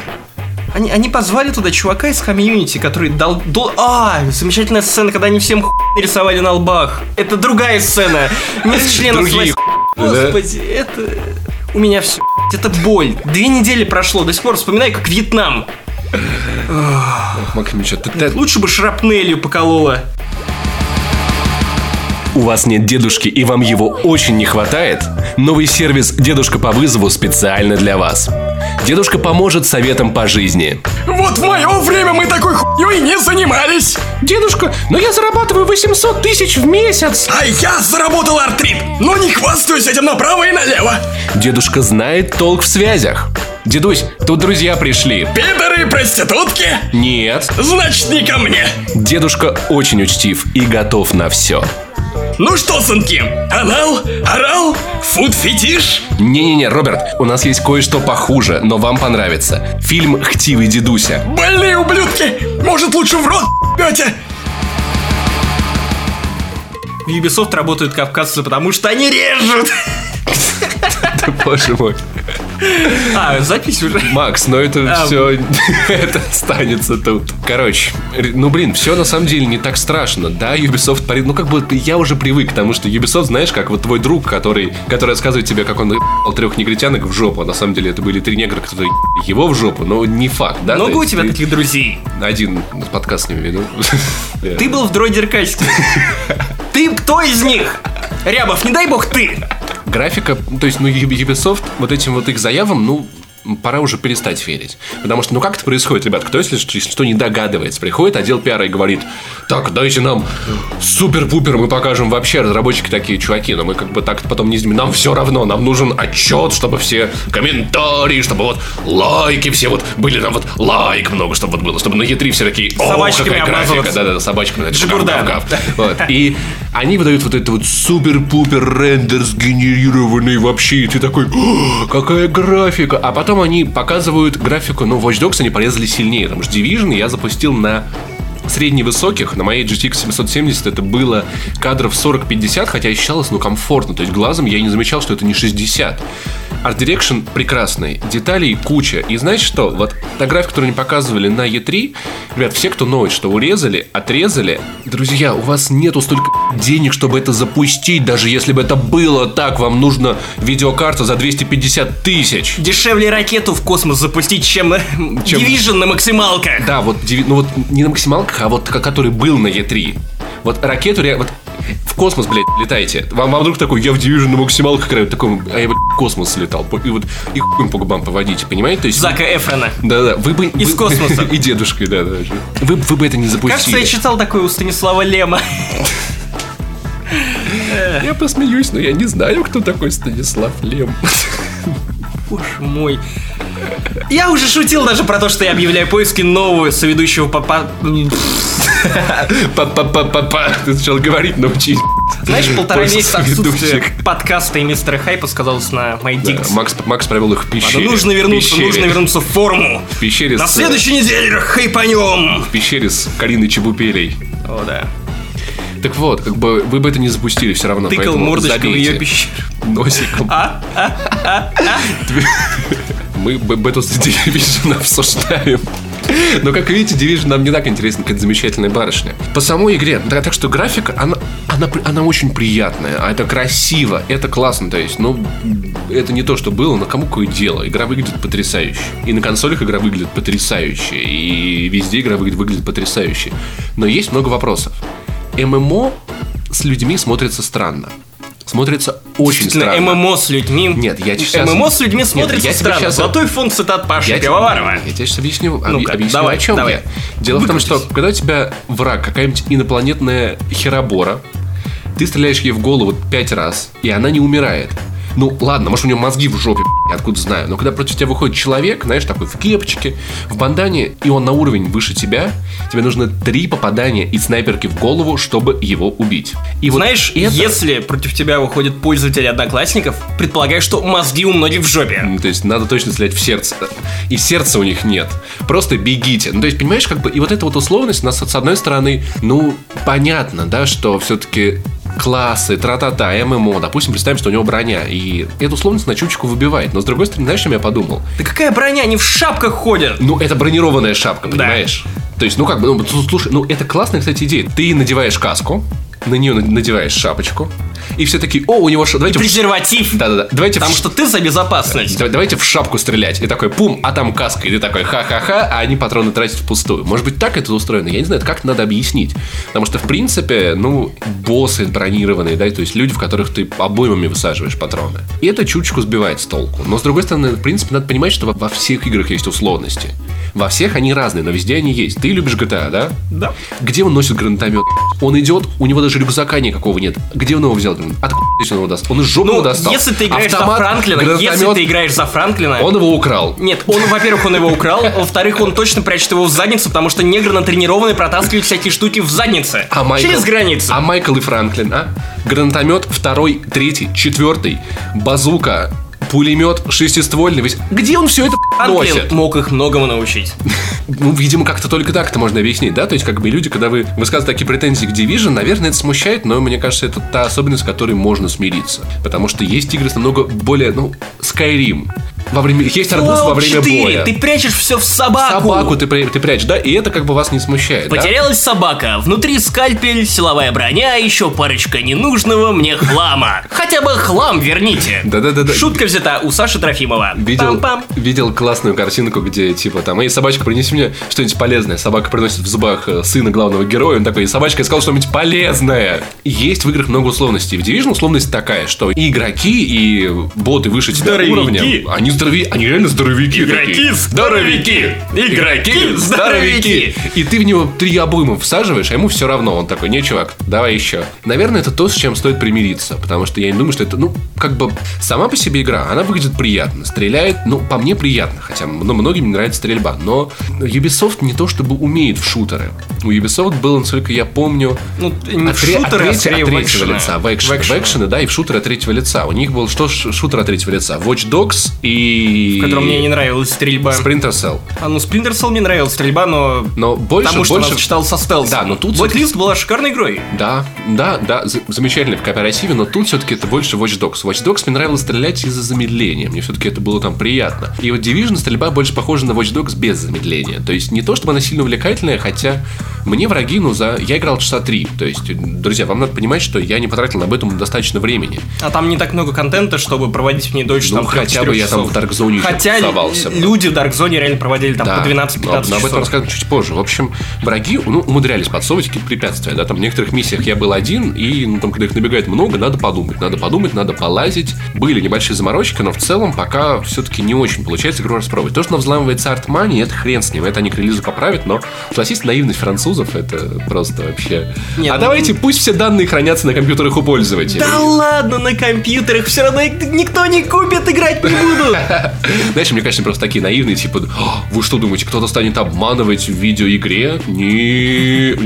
Они позвали туда чувака из комьюнити, который дал... Замечательная сцена, когда они всем хуй нарисовали на лбах. Это другая сцена. Не с членом власти. Господи, это... У меня все, это боль. 2 недели прошло, до сих пор вспоминаю, как Вьетнам. Максимович, лучше бы шрапнелью поколола. У вас нет дедушки и вам его очень не хватает? Новый сервис «Дедушка по вызову» специально для вас. Дедушка поможет советам по жизни. Вот в мое время мы такой хуйней не занимались. Дедушка, но я зарабатываю 800 тысяч в месяц. А я заработал артрит, но не хвастаюсь этим направо и налево. Дедушка знает толк в связях. Дедусь, тут друзья пришли. Пидоры и проститутки? Нет. Значит, не ко мне. Дедушка очень учтив и готов на все. Ну что, сынки, анал, орал, фуд-фетиш? Не-не-не, Роберт, у нас есть кое-что похуже, но вам понравится. Фильм «Хтивый дедуся». Больные ублюдки! Может, лучше в рот ебете? В Ubisoft работают кавказцы, потому что они режут! Да боже мой. Запись уже. Макс, но это все. Это останется тут. Короче, все на самом деле не так страшно. Да, Ubisoft парит. Ну, как бы я уже привык, потому что Ubisoft, знаешь, как вот твой друг, который рассказывает тебе, как он ебал 3 негритянок в жопу. А на самом деле это были 3 негра, которые ебали его в жопу. Но не факт, да? Много у тебя таких друзей? Один подкаст с ними веду. Ты был в Дройдеркачестве. Ты кто из них? Рябов, не дай бог ты! Графика, то есть, Ubisoft вот этим вот их заявам, пора уже перестать верить. Потому что, как это происходит, ребят? Кто, если что, не догадывается, приходит отдел пиара и говорит: так, дайте нам супер-пупер, мы покажем вообще, разработчики такие, чуваки, но мы так потом не знаем. Нам все равно, нам нужен отчет, чтобы все комментарии, чтобы лайки все были, там лайк много, чтобы было, чтобы на Е3 все такие, какая графика, да, собачками, жигурда. И они выдают вот это супер-пупер рендер сгенерированный вообще, и ты такой, какая графика, а потом они показывают графику, но Watch Dogs они порезали сильнее, потому что Division я запустил на средневысоких, на моей GTX 770 это было кадров 40-50, хотя ощущалось, комфортно, то есть глазом я не замечал, что это не 60. Art Direction прекрасный, деталей куча, и знаете что, та графика, которую они показывали на E3, ребят, все, кто ноет, что урезали, отрезали, друзья, у вас нету столько денег, чтобы это запустить, даже если бы это было так, вам нужно видеокарту за 250 тысяч. Дешевле ракету в космос запустить, чем Division на максималках. Да, не на максималках, а который был на E3. Ракету реально... В космос, блядь, летаете. Вам вдруг такой, я в Division на максималках играю. Такой, а я, блядь, в космос летал. И и хуем по губам поводите, понимаете? То есть, Зака Эфрона. Да-да, вы бы... Из космоса. И дедушкой, да, даже. Вы бы это не запустили. Кажется, я читал такое у Станислава Лема. Я посмеюсь, но я не знаю, кто такой Станислав Лем. Боже мой. Я уже шутил даже про то, что я объявляю поиски нового соведущего Ты сначала говорить научись. Знаешь, 1.5 месяца отсутствия подкаста и мистера Хайпа сказалось на MyDix. Макс провел их в пещере. Нужно вернуться в форму. В пещере на следующей неделе хайпанем. В пещере с Кариной Чебупелей. О, да. Так вот, вы бы это не запустили все равно. Тыкал мордочкой в ее пещеру. Носиком. Мы Бетус Division обсуждаем. Но, как видите, Division нам не так интересен, как замечательная барышня. По самой игре, да, так что графика, она очень приятная, а это красиво, это классно, то есть, ну, это не то, что было, но кому какое дело. Игра выглядит потрясающе. И на консолях игра выглядит потрясающе, и везде игра выглядит потрясающе. Но есть много вопросов. ММО с людьми смотрится странно. Смотрится очень странно. ММО с людьми? Нет, я сейчас... ММО с людьми смотрится странно. Сейчас... Золотой фонд цитат Паши Пивоварова. Я тебе сейчас объясню, давай, о чем давай. Я. Дело Выкрутись. В том, что когда у тебя враг, какая-нибудь инопланетная херобора, ты стреляешь ей в голову 5 раз, и она не умирает. Ну, ладно, может, у нее мозги в жопе, откуда знаю. Но когда против тебя выходит человек, знаешь, такой в кепочке, в бандане, и он на уровень выше тебя, тебе нужно 3 попадания из снайперки в голову, чтобы его убить. И знаешь, вот это... если против тебя выходит пользователь Одноклассников, предполагаю, что мозги у многих в жопе. Ну, то есть, надо точно стрелять в сердце. И сердца у них нет. Просто бегите. Ну, то есть, понимаешь, как бы, и вот эта вот условность у нас, с одной стороны, ну, понятно, да, что все-таки... классы, тра-та-та, ММО. Допустим, представим, что у него броня. И эту условность на чучку выбивает. Но с другой стороны, знаешь, чем я подумал? Да какая броня? Они в шапках ходят. Ну, это бронированная шапка, понимаешь? Да. То есть, ну как бы, ну, слушай, ну это классная, кстати, идея. Ты надеваешь каску, на нее надеваешь шапочку, и все такие, о, у него шапка. Презерватив. Да-да-да. Потому что ты за безопасность. Давайте в шапку стрелять. И такой, пум, а там каска. И ты такой, ха-ха-ха, а они патроны тратят впустую. Может быть, так это устроено? Я не знаю, это как надо объяснить. Потому что, в принципе, ну, боссы бронированные, да, то есть люди, в которых ты обоймами высаживаешь патроны. И это чуточку сбивает с толку. Но, с другой стороны, в принципе, надо понимать, что во всех играх есть условности. Во всех они разные, но везде они есть. Ты любишь GTA, да? Да. Где он носит гранатомет? Он идет, у него даже рюкзака никакого нет. Где он его взял? Откуда он его достал? Он из жопы его достал. Если ты играешь за Франклина, он его украл. Нет, он, во-первых, он его украл, во-вторых, он точно прячет его в задницу, потому что негры натренированы протаскивают всякие штуки в заднице. Через границу. А Майкл и Франклин, а? Гранатомет 2, 3, 4, базука, пулемет шестиствольный. Где он все это носит? Франклин мог их многому научить. Ну, видимо, как-то только так это можно объяснить, да? То есть, как бы люди, когда вы высказываете такие претензии к Division, наверное, это смущает, но, мне кажется, это та особенность, с которой можно смириться. Потому что есть игры с намного более, ну, Skyrim. Есть арбуз во время боя. Ты прячешь все в собаку. Собаку ты прячешь, да? И это как бы вас не смущает. Потерялась собака. Внутри скальпель, силовая броня, еще парочка ненужного мне хлама. Хотя бы хлам верните. Да-да-да. Шутка взята у Саши Трофимова. Видел классную картинку, где типа там, эй, собачка, принеси мне что-нибудь полезное. Собака приносит в зубах сына главного героя. Он такой, собачка искала что-нибудь полезное. Есть в играх много условностей. В Division условность такая, что и игроки, и боты выше тебя уровня, они реально здоровяки. Игроки-здоровяки. И ты в него 3 обойма всаживаешь, а ему все равно. Он такой, не, чувак, давай еще. Наверное, это то, с чем стоит примириться. Потому что я не думаю, что это, ну, как бы сама по себе игра, она выглядит приятно. Стреляет, ну, по мне приятно. Хотя многим не нравится стрельба. Но Ubisoft не то чтобы умеет в шутеры. У Ubisoft было, насколько я помню, в экшены, да, и в шутеры от третьего лица. У них был шутер от третьего лица? Watch Dogs и... в котором мне не нравилась стрельба. Splinter Cell. Splinter Cell мне нравилась стрельба, но больше, потому что она сочеталась со стелсом. Да, но тут... Blacklist была шикарной игрой. Да, замечательной в кооперативе, но тут все-таки это больше Watch Dogs. Watch Dogs мне нравилось стрелять из-за замедления. Мне все-таки это было там приятно. И вот Division стрельба больше похожа на Watch Dogs без замедления. То есть не то, чтобы она сильно увлекательная, хотя мне враги, я играл часа 3. То есть, друзья, вам надо понимать, что я не потратил об этом достаточно времени. А там не так много контента, чтобы проводить в ней дольше, там, хотя бы я там в Dark Zone тусовался. Люди в Dark Zone реально проводили там по 12-15 часов. Об этом расскажем чуть позже. В общем, враги умудрялись подсовывать какие-то препятствия. Да? Там в некоторых миссиях я был один, и там, когда их набегает много, надо подумать, надо полазить. Были небольшие заморочки, но в целом пока все-таки не очень получается игру распробовать. То, что она взламывается Артмани, это хрен с ним. Это они к релизу поправят, но согласись, наивность французов, это просто вообще... Нет, давайте пусть все данные хранятся на компьютерах у пользователей. Да ладно, на компьютерах все равно никто не купит, играть не буду. Знаешь, мне кажется, просто такие наивные, типа, вы что думаете, кто-то станет обманывать в видеоигре? Не,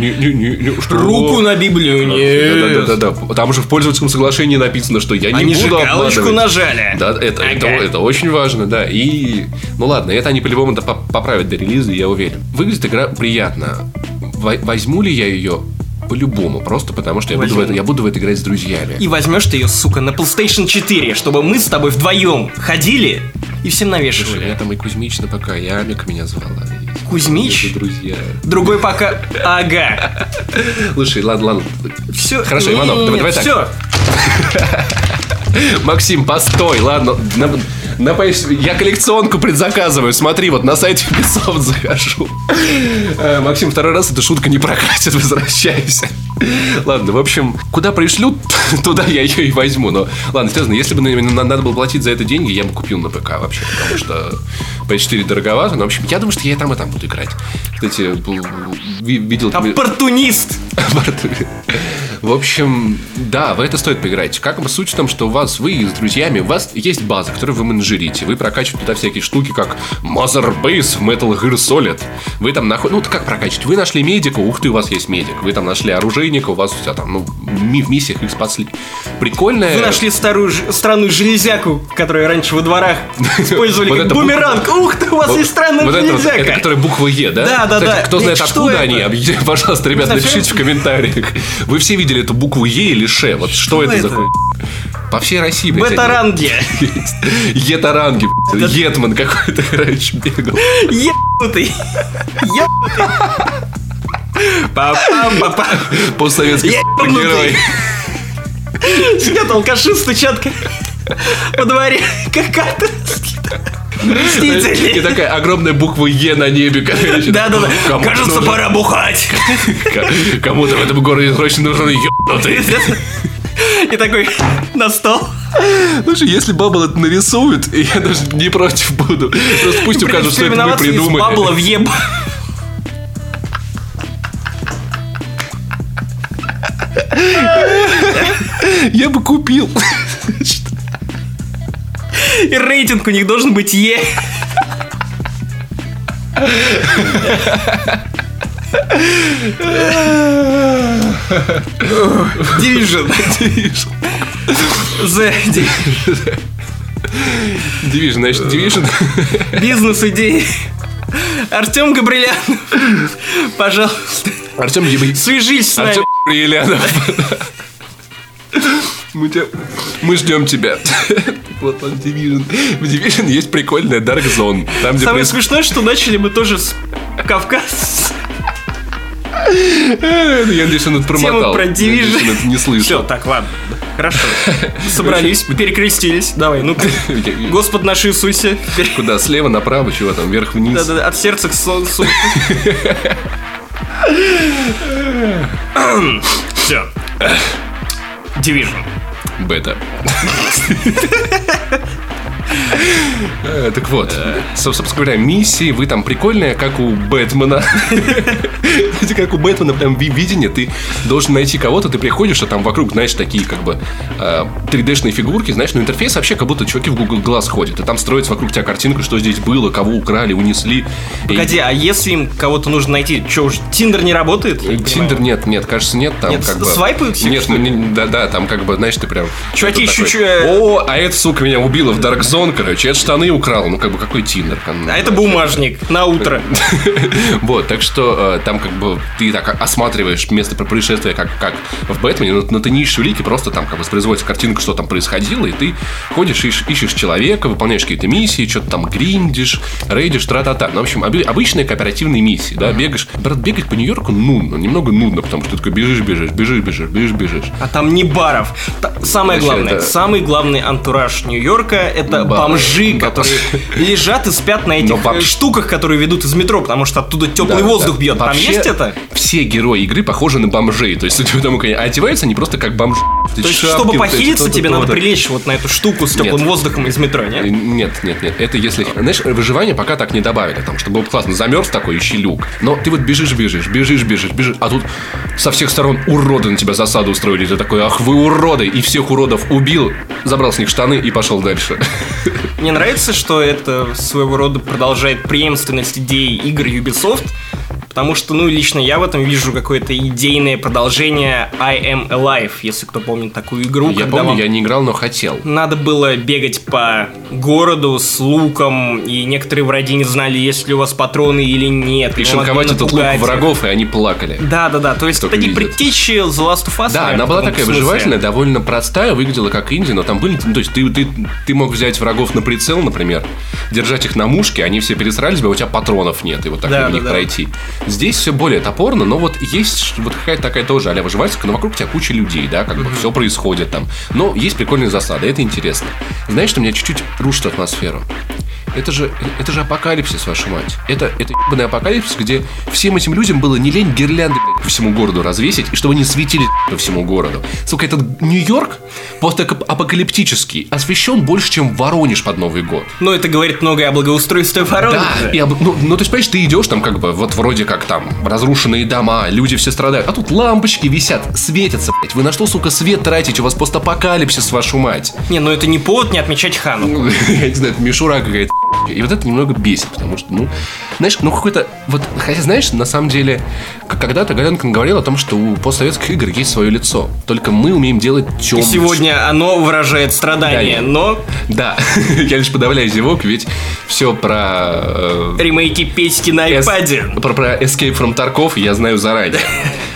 что? Руку на Библию, нет. Да, там же в пользовательском соглашении написано, что я не буду обманывать. Они же галочку нажали. Да, это очень важно, да. И, ну ладно, это они по-любому поправят до релиза, я уверен. Выглядит игра приятно. Возьму ли я ее? По-любому, просто потому что я буду в это играть с друзьями. И возьмешь ты ее, сука, на PlayStation 4, чтобы мы с тобой вдвоем ходили и всем навешивали. Слушай, я там и Кузьмич на ПК, и Амик меня звала. Кузьмич? Друзья. Другой пока... Ага. Слушай, ладно. Все. Хорошо, Иванов, давай так. Все. Максим, постой, ладно. Я коллекционку предзаказываю. Смотри, вот на сайте Ubisoft захожу. Максим, второй раз эта шутка не прокатит, возвращайся. Ладно, в общем, куда пришлют, туда я ее и возьму. Но, ладно, серьезно, если бы надо было платить за это деньги, я бы купил на ПК вообще, потому что PS4 дороговато. Но, в общем, я думаю, что я и там буду играть. Кстати, видел... Оппортунист! В общем, да, в это стоит поиграть. Как бы суть в том, что у вас, вы с друзьями, у вас есть база, которую вы менеджерите. Вы прокачиваете туда всякие штуки, как Mother Base в Metal Gear Solid. Вы там находите... Ну, как прокачивать? Вы нашли медика, ух ты, у вас есть медик. Вы там нашли оружейника, у вас у тебя там, в миссиях их спасли. Прикольно. Вы нашли старую странную железяку, которую раньше во дворах использовали как бумеранг. Ух ты, у вас есть странная железяка. Это которая буква Е, да? Да. Кто знает, откуда они? Пожалуйста, ребят, напишите в комментариях. Вы все видели эту букву Е или Ш? Вот что это за хуйня? По всей России, блядь. Бетаранги. Етаранги, блядь. Етман какой-то, короче, бегал. Ебнутый. Па-па-па-па. Постсоветский герой. Сидят алкаши с тычаткой во дворе. Какая-то... И такая огромная буква Е на небе, короче. Да. Кажется, пора бухать. Кому-то в этом городе срочно нужен ебнутый. И такой на стол. Слушай, если Баббл это нарисует, я даже не против буду. Просто пусть укажут, что это мы придумали. Баббла в еб. Я бы купил. И рейтинг у них должен быть Е. Division. The Division. Division, значит, Division. Бизнес-идеи. Артем Габрилианов. Пожалуйста. Артем Габрилианов. Свяжись с нами. Артем Габрилианов. Мы ждем тебя. Вот он, Division. В Division есть прикольная Dark Zone. Там, где самое смешное, что начали мы тоже с Кавказ. Я надеюсь, он это промотал. Тему про Division не слышал. Все, так, ладно. Хорошо. Собрались, перекрестились. Давай, ну Господь наш Иисусе. Куда? Слева направо, чего там? Вверх-вниз. Да-да-да, от сердца к солнцу. Все. Division. Бета. Так вот, собственно говоря, миссии, вы там прикольные, как у Бэтмена. Как у Бэтмена, прям видение, ты должен найти кого-то, ты приходишь, а там вокруг, знаешь, такие как бы 3D-шные фигурки, знаешь, но интерфейс вообще как будто чуваки в Google Glass ходят, и там строится вокруг тебя картинка, что здесь было, кого украли, унесли. Погоди, а если им кого-то нужно найти, что уж, Тиндер не работает? Тиндер нет, кажется, нет. Там нет, как бы... свайпают все? Нет, да, там как бы, знаешь, ты прям... Чуваки еще... О, а эта сука меня убила в Dark Zone. Короче, это штаны украл, ну как бы какой Тиндер. А это бумажник на утро. Вот, так что там как бы ты так осматриваешь место происшествия, как в Бэтмене, но ты не ищешь улики, просто там как бы воспроизводится картинка, что там происходило, и ты ходишь, ищешь человека, выполняешь какие-то миссии, что-то там гриндишь, рейдишь, тра-та-та. Ну, в общем, обычные кооперативные миссии, да, бегаешь. Брат, бегать по Нью-Йорку нудно, немного нудно, потому что ты такой бежишь. А там не баров. Самое главное, самый главный антураж Нью-Йорка — это бомжи, которые лежат и спят на этих штуках, которые ведут из метро, потому что оттуда теплый воздух бьет. Там есть это? Все герои игры похожи на бомжей. То есть у тебя там одеваются они просто как бомжи. То есть, чтобы похилиться, тебе надо прилечь вот на эту штуку с теплым воздухом из метро, нет? Нет. Это если... Знаешь, выживание пока так не добавили, потому что было бы классно. Замерз такой, ищи люк. Но ты вот бежишь. А тут со всех сторон уроды на тебя засаду устроили. Ты такой, ах вы уроды. И всех уродов убил, забрал с них штаны и пошел дальше. Мне нравится, что это своего рода продолжает преемственность идей игр Ubisoft. Потому что, ну, лично я в этом вижу какое-то идейное продолжение I Am Alive, если кто помнит такую игру. Я помню, я не играл, но хотел. Надо было бегать по городу с луком, и некоторые враги не знали, есть ли у вас патроны или нет. И шинковать этот лук врагов, и они плакали. Да-да-да, то есть это не предтечи The Last of Us. Да, она была такая выживательная, довольно простая, выглядела как инди, но там были... То есть ты мог взять врагов на прицел, например, держать их на мушке, они все пересрались бы, а у тебя патронов нет, и вот так мимо них пройти. Здесь все более топорно, но вот есть вот какая-то такая тоже а-ля выживальщика, но вокруг тебя куча людей, да, как бы все происходит там. Но есть прикольные засады, это интересно. Знаешь, что меня чуть-чуть рушит атмосферу? Это же апокалипсис, вашу мать. Это ебаный апокалипсис, где всем этим людям было не лень гирлянды, по всему городу развесить, и чтобы они светили по всему городу. Сука, этот Нью-Йорк просто апокалиптический, освещен больше, чем Воронеж под Новый год. Но это говорит многое о благоустройстве Воронежа. Да, ну, то есть, понимаешь, ты идешь там как бы, вот вроде как там, разрушенные дома, люди все страдают, а тут лампочки висят, светятся, блядь. Вы на что, сука, свет тратите? У вас просто апокалипсис, вашу мать. Не, ну это не повод не отмечать Хануку. Я не знаю, это мишура какая-то. И вот это немного бесит, потому что, ну, знаешь, ну какой-то, вот, хотя, знаешь, на самом деле, когда-то Галенкин говорил о том, что у постсоветских игр есть свое лицо, только мы умеем делать темное. И сегодня оно выражает страдания, но... Да, я лишь подавляю зевок, ведь все про... Ремейки Петьки на айпаде. Про Escape from Tarkov я знаю заранее.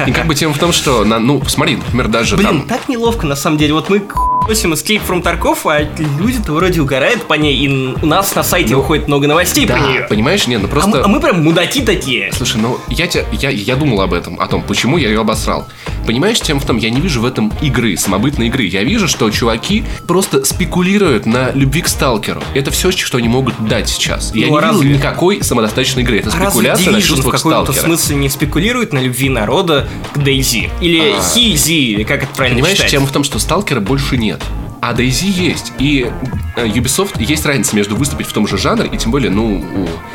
И как бы тема в том, что, ну, смотри, например, даже там... Блин, так неловко, на самом деле, вот мы хосим Escape from Tarkov, а люди-то вроде угорают по ней, и у нас на сайте выходит много новостей про нее. Понимаешь, нет, ну просто... А мы прям мудаки такие. Слушай, ну я думал об этом, о том, почему я ее обосрал. Понимаешь, тем в том, я не вижу в этом игры, самобытной игры. Я вижу, что чуваки просто спекулируют на любви к сталкеру. Это все, что они могут дать сейчас. Я не видел никакой самодостаточной игры. Это спекуляция на чувствах к сталкеру. В каком-то смысле не спекулируют на любви народа к DayZ. Или Хизи, как это правильно читать. Понимаешь, тем в том, что сталкера больше нет. А DayZ есть, и Ubisoft есть разница между выступить в том же жанре, и тем более, ну,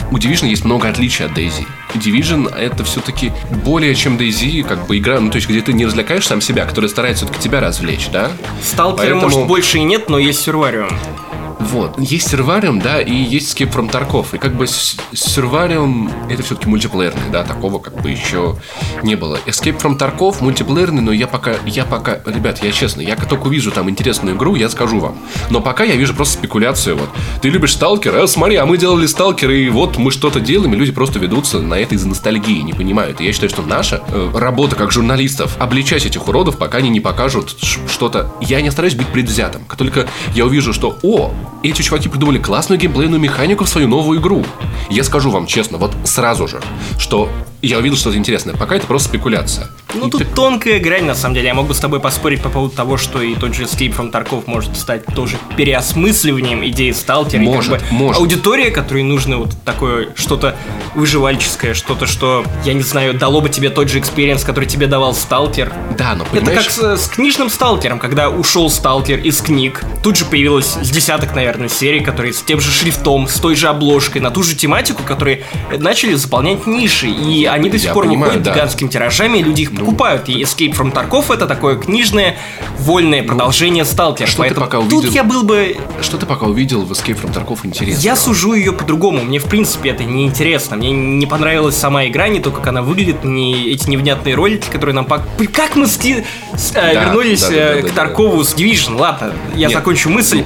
у Division есть много отличий от DayZ. Division это все-таки более чем DayZ, как бы игра, ну, то есть, где ты не развлекаешь сам себя, который старается все-таки тебя развлечь, да? Сталкера, может, больше и нет, но есть Сервариум. Вот, есть Сервариум, да, и есть Escape from Tarkov. И как бы Сервариум это все-таки мультиплеерный, да, такого как бы еще не было. Escape from Tarkov мультиплеерный, но я пока, ребят, я честно, я как только увижу там интересную игру, я скажу вам. Но пока я вижу просто спекуляцию, вот. Ты любишь сталкер? Смотри, а мы делали сталкер, и вот мы что-то делаем, и люди просто ведутся на это из-за ностальгии, не понимают. И я считаю, что наша работа как журналистов обличать этих уродов, пока они не покажут что-то. Я не стараюсь быть предвзятым, как только я увижу, что, эти чуваки придумали классную геймплейную механику в свою новую игру. Я скажу вам честно, вот сразу же, что я увидел что-то интересное. Пока это просто спекуляция. Ну, тонкая грань, на самом деле. Я могу с тобой поспорить по поводу того, что и тот же Escape from Tarkov может стать тоже переосмысливанием идеи сталкера. Может, как бы может. Аудитория, которой нужно вот такое что-то выживальческое, что-то, что, я не знаю, дало бы тебе тот же экспириенс, который тебе давал сталкер. Да, но понимаешь... Это как с книжным сталкером, когда ушел сталкер из книг. Тут же появилось с десяток, наверное, серий, которые с тем же шрифтом, с той же обложкой, на ту же тематику, которые начали заполнять ниши. И они до сих пор выходят гигантскими тиражами, и люди их покупают. И Escape from Tarkov это такое книжное, вольное продолжение сталкера. Поэтому тут я был бы... Что ты пока увидел в Escape from Tarkov интересного? Я сужу ее по-другому. Мне, в принципе, это неинтересно. Мне не понравилась сама игра, не то, как она выглядит, не эти невнятные ролики, которые нам... Как мы вернулись к Таркову с Division? Ладно, я закончу мысль.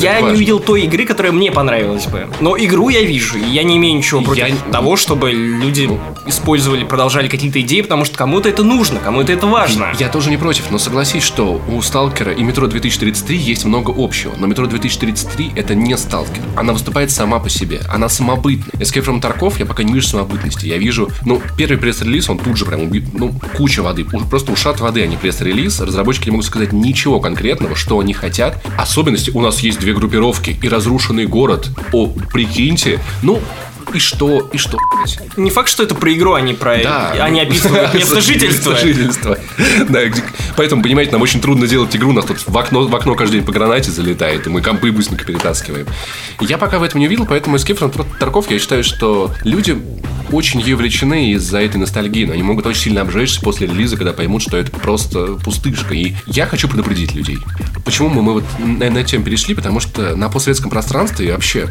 Я не увидел той игры, которая мне понравилась бы. Но игру я вижу, и я не имею ничего против того, чтобы люди использовали, продолжали какие-то идеи, потому что кому-то это нужно, кому-то это важно. Я тоже не против, но согласись, что у Сталкера и Метро 2033 есть много общего. Но Метро 2033 это не Сталкер. Она выступает сама по себе, она самобытна. Escape from Tarkov я пока не вижу самобытности. Я вижу, первый пресс-релиз, он тут же прям куча воды. Просто ушат воды, а не пресс-релиз. Разработчики не могут сказать ничего конкретного, что они хотят. Особенности у нас есть две группировки и разрушенный город. Прикиньте. И что? Не факт, что это про игру, а не про... Да. Они описывают место жительства. Да, поэтому, понимаете, нам очень трудно делать игру. Нас тут в окно каждый день по гранате залетает, и мы компы быстренько перетаскиваем. Я пока в этом не видел, поэтому Escape from Tarkov, я считаю, что люди очень ей влечены из-за этой ностальгии, но они могут очень сильно обжечься после релиза, когда поймут, что это просто пустышка. И я хочу предупредить людей. Почему мы вот на эту тему перешли? Потому что на постсоветском пространстве вообще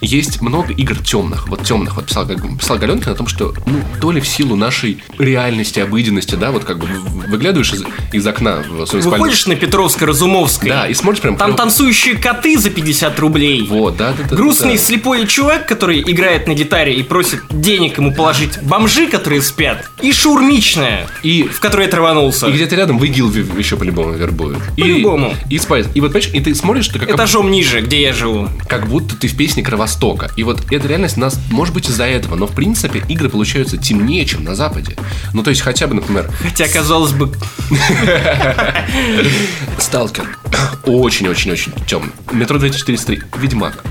есть много игр темных. Вот темных. Вот писал Галенкин о том, что ну, то ли в силу нашей реальности, обыденности, да, вот как бы выглядываешь из окна в своей спальне. Выходишь на Петровско-Разумовской. Да, и смотришь прям... Там танцующие коты за 50 рублей. Вот, да. Грустный слепой чувак, который играет на гитаре и просит денег ему положить. Бомжи, которые спят. И шаурмичная, в которой я траванулся. И где-то рядом выгил еще по-любому вербует. По-любому. И спать. И вот, понимаешь, и ты смотришь... Ты как этажом ниже, где я живу. Как будто ты в песне Кровостока. И вот эта реальность нас, может быть, из-за этого. Но, в принципе, игры получаются темнее, чем на Западе. Ну, то есть, хотя бы, например... Хотя, казалось бы... Сталкер. Очень-очень-очень темный. Метро 2033. Ведьмак.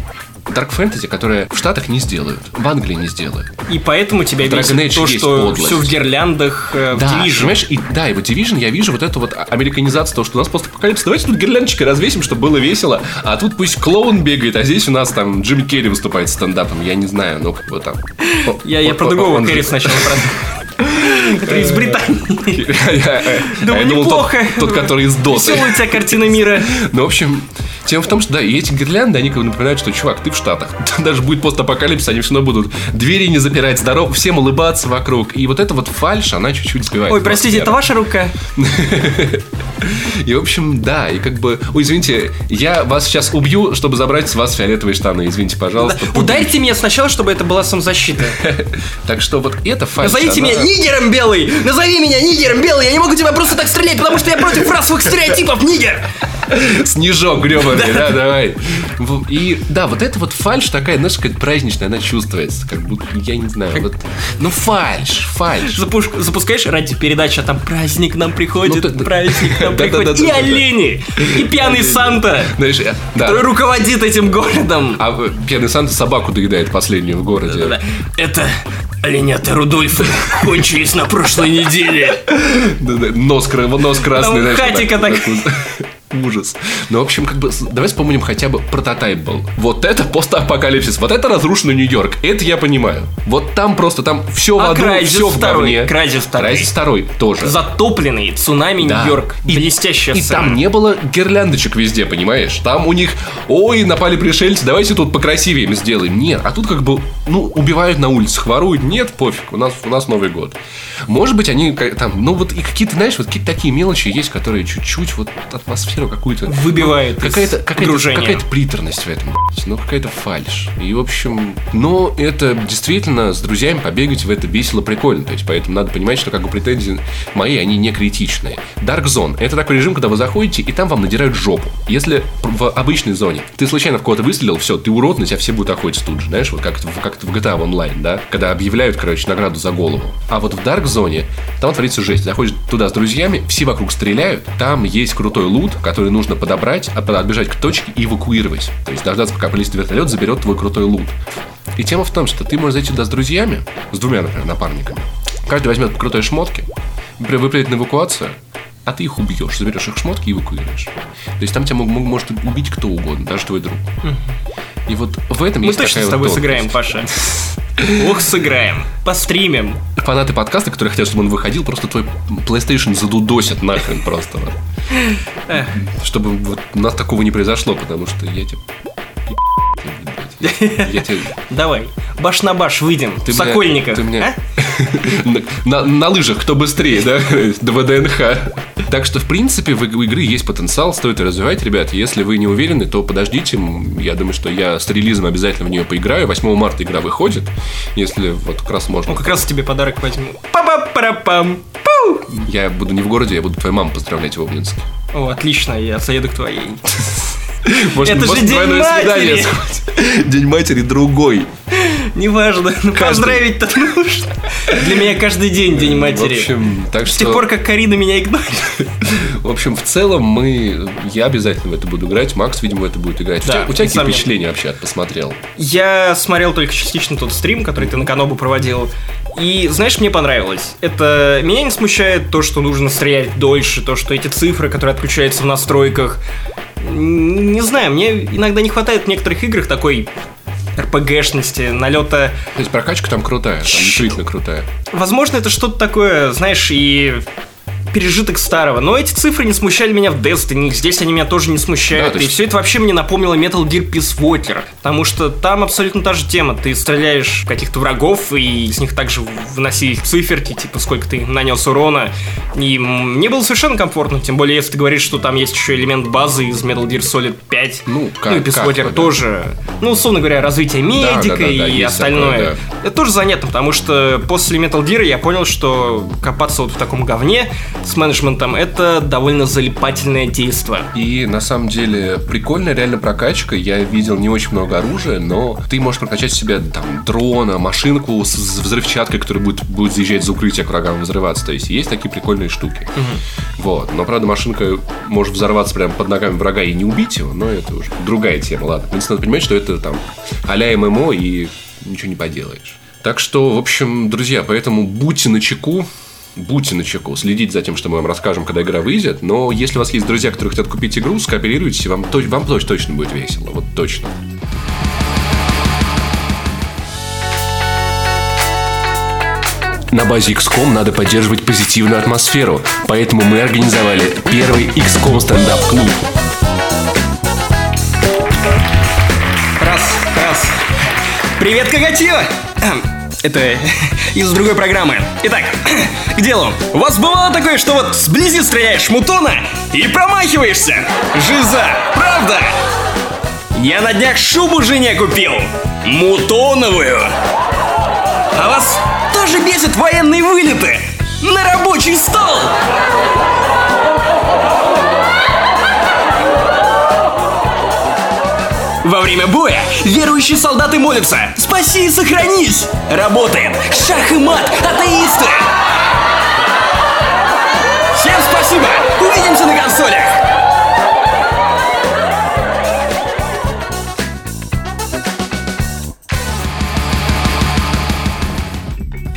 Dark Fantasy, которые в Штатах не сделают, в Англии не сделают. И поэтому тебя видит то, что подлость. Все в гирляндах, в Division. Понимаешь, и вот Division, я вижу вот эту вот американизацию, то, что у нас постапокалипсис, давайте тут гирляндчики развесим, чтобы было весело, а тут пусть клоун бегает, а здесь у нас там Джим Керри выступает стендапом, я не знаю, ну как бы там... Я про другого Керри сначала про... Это из Британии. Думаю, неплохо. Тот, который из Доты. Веселая у тебя картина мира. Ну, в общем, тема в том, что да, и эти гирлянды, они как бы напоминают, что, чувак, ты в Штатах. Даже будет постапокалипсис, они все равно будут двери не запирать, здоров, всем улыбаться вокруг. И вот эта вот фальшь, она чуть-чуть сбивает. Ой, простите, это ваша рука? И, в общем, да, и как бы... Ой, извините, я вас сейчас убью, чтобы забрать с вас фиолетовые штаны. Извините, пожалуйста. Ударьте меня сначала, чтобы это была самозащита. Так что вот это фальшь. Назовите меня нигером белый! Назови меня нигером белый! Я не могу тебя просто так стрелять, потому что я против расовых стереотипов, нигер! Снежок гребаный, да, давай. И да, вот эта вот фальшь такая, знаешь, какая-то праздничная, она чувствуется. Как будто, я не знаю, вот. Ну, фальшь. Запускаешь радиопередачу, а там праздник нам приходит, праздник нам приходит. И олени, и пьяный Санта, который руководит этим городом. А пьяный Санта собаку доедает последнюю в городе. Это... Оленята Рудольфа кончились на прошлой неделе. Нос красный. Там хатика так. Ужас. Ну, в общем, как бы, давай вспомним хотя бы прототайп был. Вот это постапокалипсис, вот это разрушенный Нью-Йорк. Это я понимаю. Вот там просто, там все в аду, все в говне. Крайзис 2 тоже. Затопленный цунами Нью-Йорк. Блестящая сцена. И там не было гирляндочек везде, понимаешь? Там у них, ой, напали пришельцы, давайте тут покрасивее им сделаем. Нет, а тут как бы, ну, убивают на улицах, воруют. Нет, пофиг, у нас Новый год. Может быть, они там, ну, вот и какие-то, знаешь, вот какие-то такие мелочи есть, которые чуть-чуть вот атмосферу какую-то... Выбивает какая-то приторность в этом, но какая-то фальшь. И, в общем, но это действительно с друзьями побегать в это весело, прикольно. То есть, поэтому надо понимать, что как бы претензии мои, они не критичные. Dark Zone — это такой режим, когда вы заходите, и там вам надирают жопу. Если в обычной зоне ты случайно в кого-то выстрелил, все, ты урод, на тебя все будут охотиться тут же, знаешь, вот как-то в GTA Online, да? Когда объявляют, короче, награду за голову. А вот в Dark Zone там творится жесть. Заходишь туда с друзьями, все вокруг стреляют, там есть крутой лут, который нужно подобрать, отбежать к точке и эвакуировать. То есть дождаться, пока полетит вертолет, заберет твой крутой лут. И тема в том, что ты можешь зайти туда с друзьями, с двумя, например, напарниками. Каждый возьмет крутые шмотки, выпадет на эвакуацию, а ты их убьешь, заберешь их шмотки и эвакуируешь. То есть там тебя может убить кто угодно, даже твой друг. И вот в этом мы есть такая вот тонкость. Мы точно с тобой сыграем, Паша. Ох, сыграем, постримим. Фанаты подкаста, которые хотят, чтобы он выходил, просто твой PlayStation задудосят нахрен просто. Чтобы вот у нас такого не произошло, потому что я тебе... Давай, баш на баш выйдем, Сокольников. На лыжах, кто быстрее, да? ВДНХ. Так что, в принципе, у игры есть потенциал, стоит развивать, ребят. Если вы не уверены, то подождите. Я думаю, что я с релизом обязательно в нее поиграю. 8 марта игра выходит, если вот как раз можно. Ну, как раз тебе подарок возьму. Па-па-пара-пам. Я буду не в городе, я буду твою маму поздравлять в Обнинске. О, отлично, я заеду к твоей. Может, это же День Матери! День Матери другой. Неважно, но поздравить-то нужно. Для меня каждый день День Матери. В общем, так что... С тех пор, как Карина меня игнорит. В общем, в целом я обязательно в это буду играть. Макс, видимо, в это будет играть. Да, у тебя какие впечатления вообще от посмотрел? Я смотрел только частично тот стрим, который ты на Канобу проводил. И, знаешь, мне понравилось. Это меня не смущает то, что нужно стрелять дольше, то, что эти цифры, которые отключаются в настройках... Не знаю, мне иногда не хватает в некоторых играх такой РПГшности, налета. То есть прокачка там крутая, там действительно крутая. Возможно, это что-то такое, знаешь, и пережиток старого. Но эти цифры не смущали меня в Destiny, здесь они меня тоже не смущают. Да, и все это вообще мне напомнило Metal Gear Peace Walker, потому что там абсолютно та же тема. Ты стреляешь в каких-то врагов, и с них также выноси их циферки, типа сколько ты нанес урона. И мне было совершенно комфортно, тем более если ты говоришь, что там есть еще элемент базы из Metal Gear Solid 5. Ну, как, и Peace Walker тоже. Ну, условно говоря, развитие медика и остальное. Такое, да. Это тоже занятно, потому что после Metal Gear я понял, что копаться вот в таком говне с менеджментом — это довольно залипательное действо. И на самом деле прикольная реально прокачка. Я видел не очень много оружия, но ты можешь прокачать себе там дрона, машинку с взрывчаткой, которая будет заезжать за укрытие к врагам, взрываться. То есть есть такие прикольные штуки. Угу. Вот. Но правда машинка может взорваться прямо под ногами врага и не убить его, но это уже другая тема. Ладно. Надо понимать, что это там а-ля ММО и ничего не поделаешь. Так что, в общем, друзья, поэтому будьте начеку. Будьте начеку, следите за тем, что мы вам расскажем, когда игра выйдет. Но если у вас есть друзья, которые хотят купить игру, скооперируйтесь, вам точно будет весело. Вот точно. На базе XCOM надо поддерживать позитивную атмосферу, поэтому мы организовали первый XCOM стендап-клуб. Раз. Привет, коготила! Это из другой программы. Итак, к делу. У вас бывало такое, что вот сблизи стреляешь мутона и промахиваешься? Жиза, правда? Я на днях шубу жене купил. Мутоновую. А вас тоже бесят военные вылеты на рабочий стол? Во время боя верующие солдаты молятся: «Спаси и сохранись!» Работает! Шах и мат! Атеисты! Всем спасибо! Увидимся на консолях!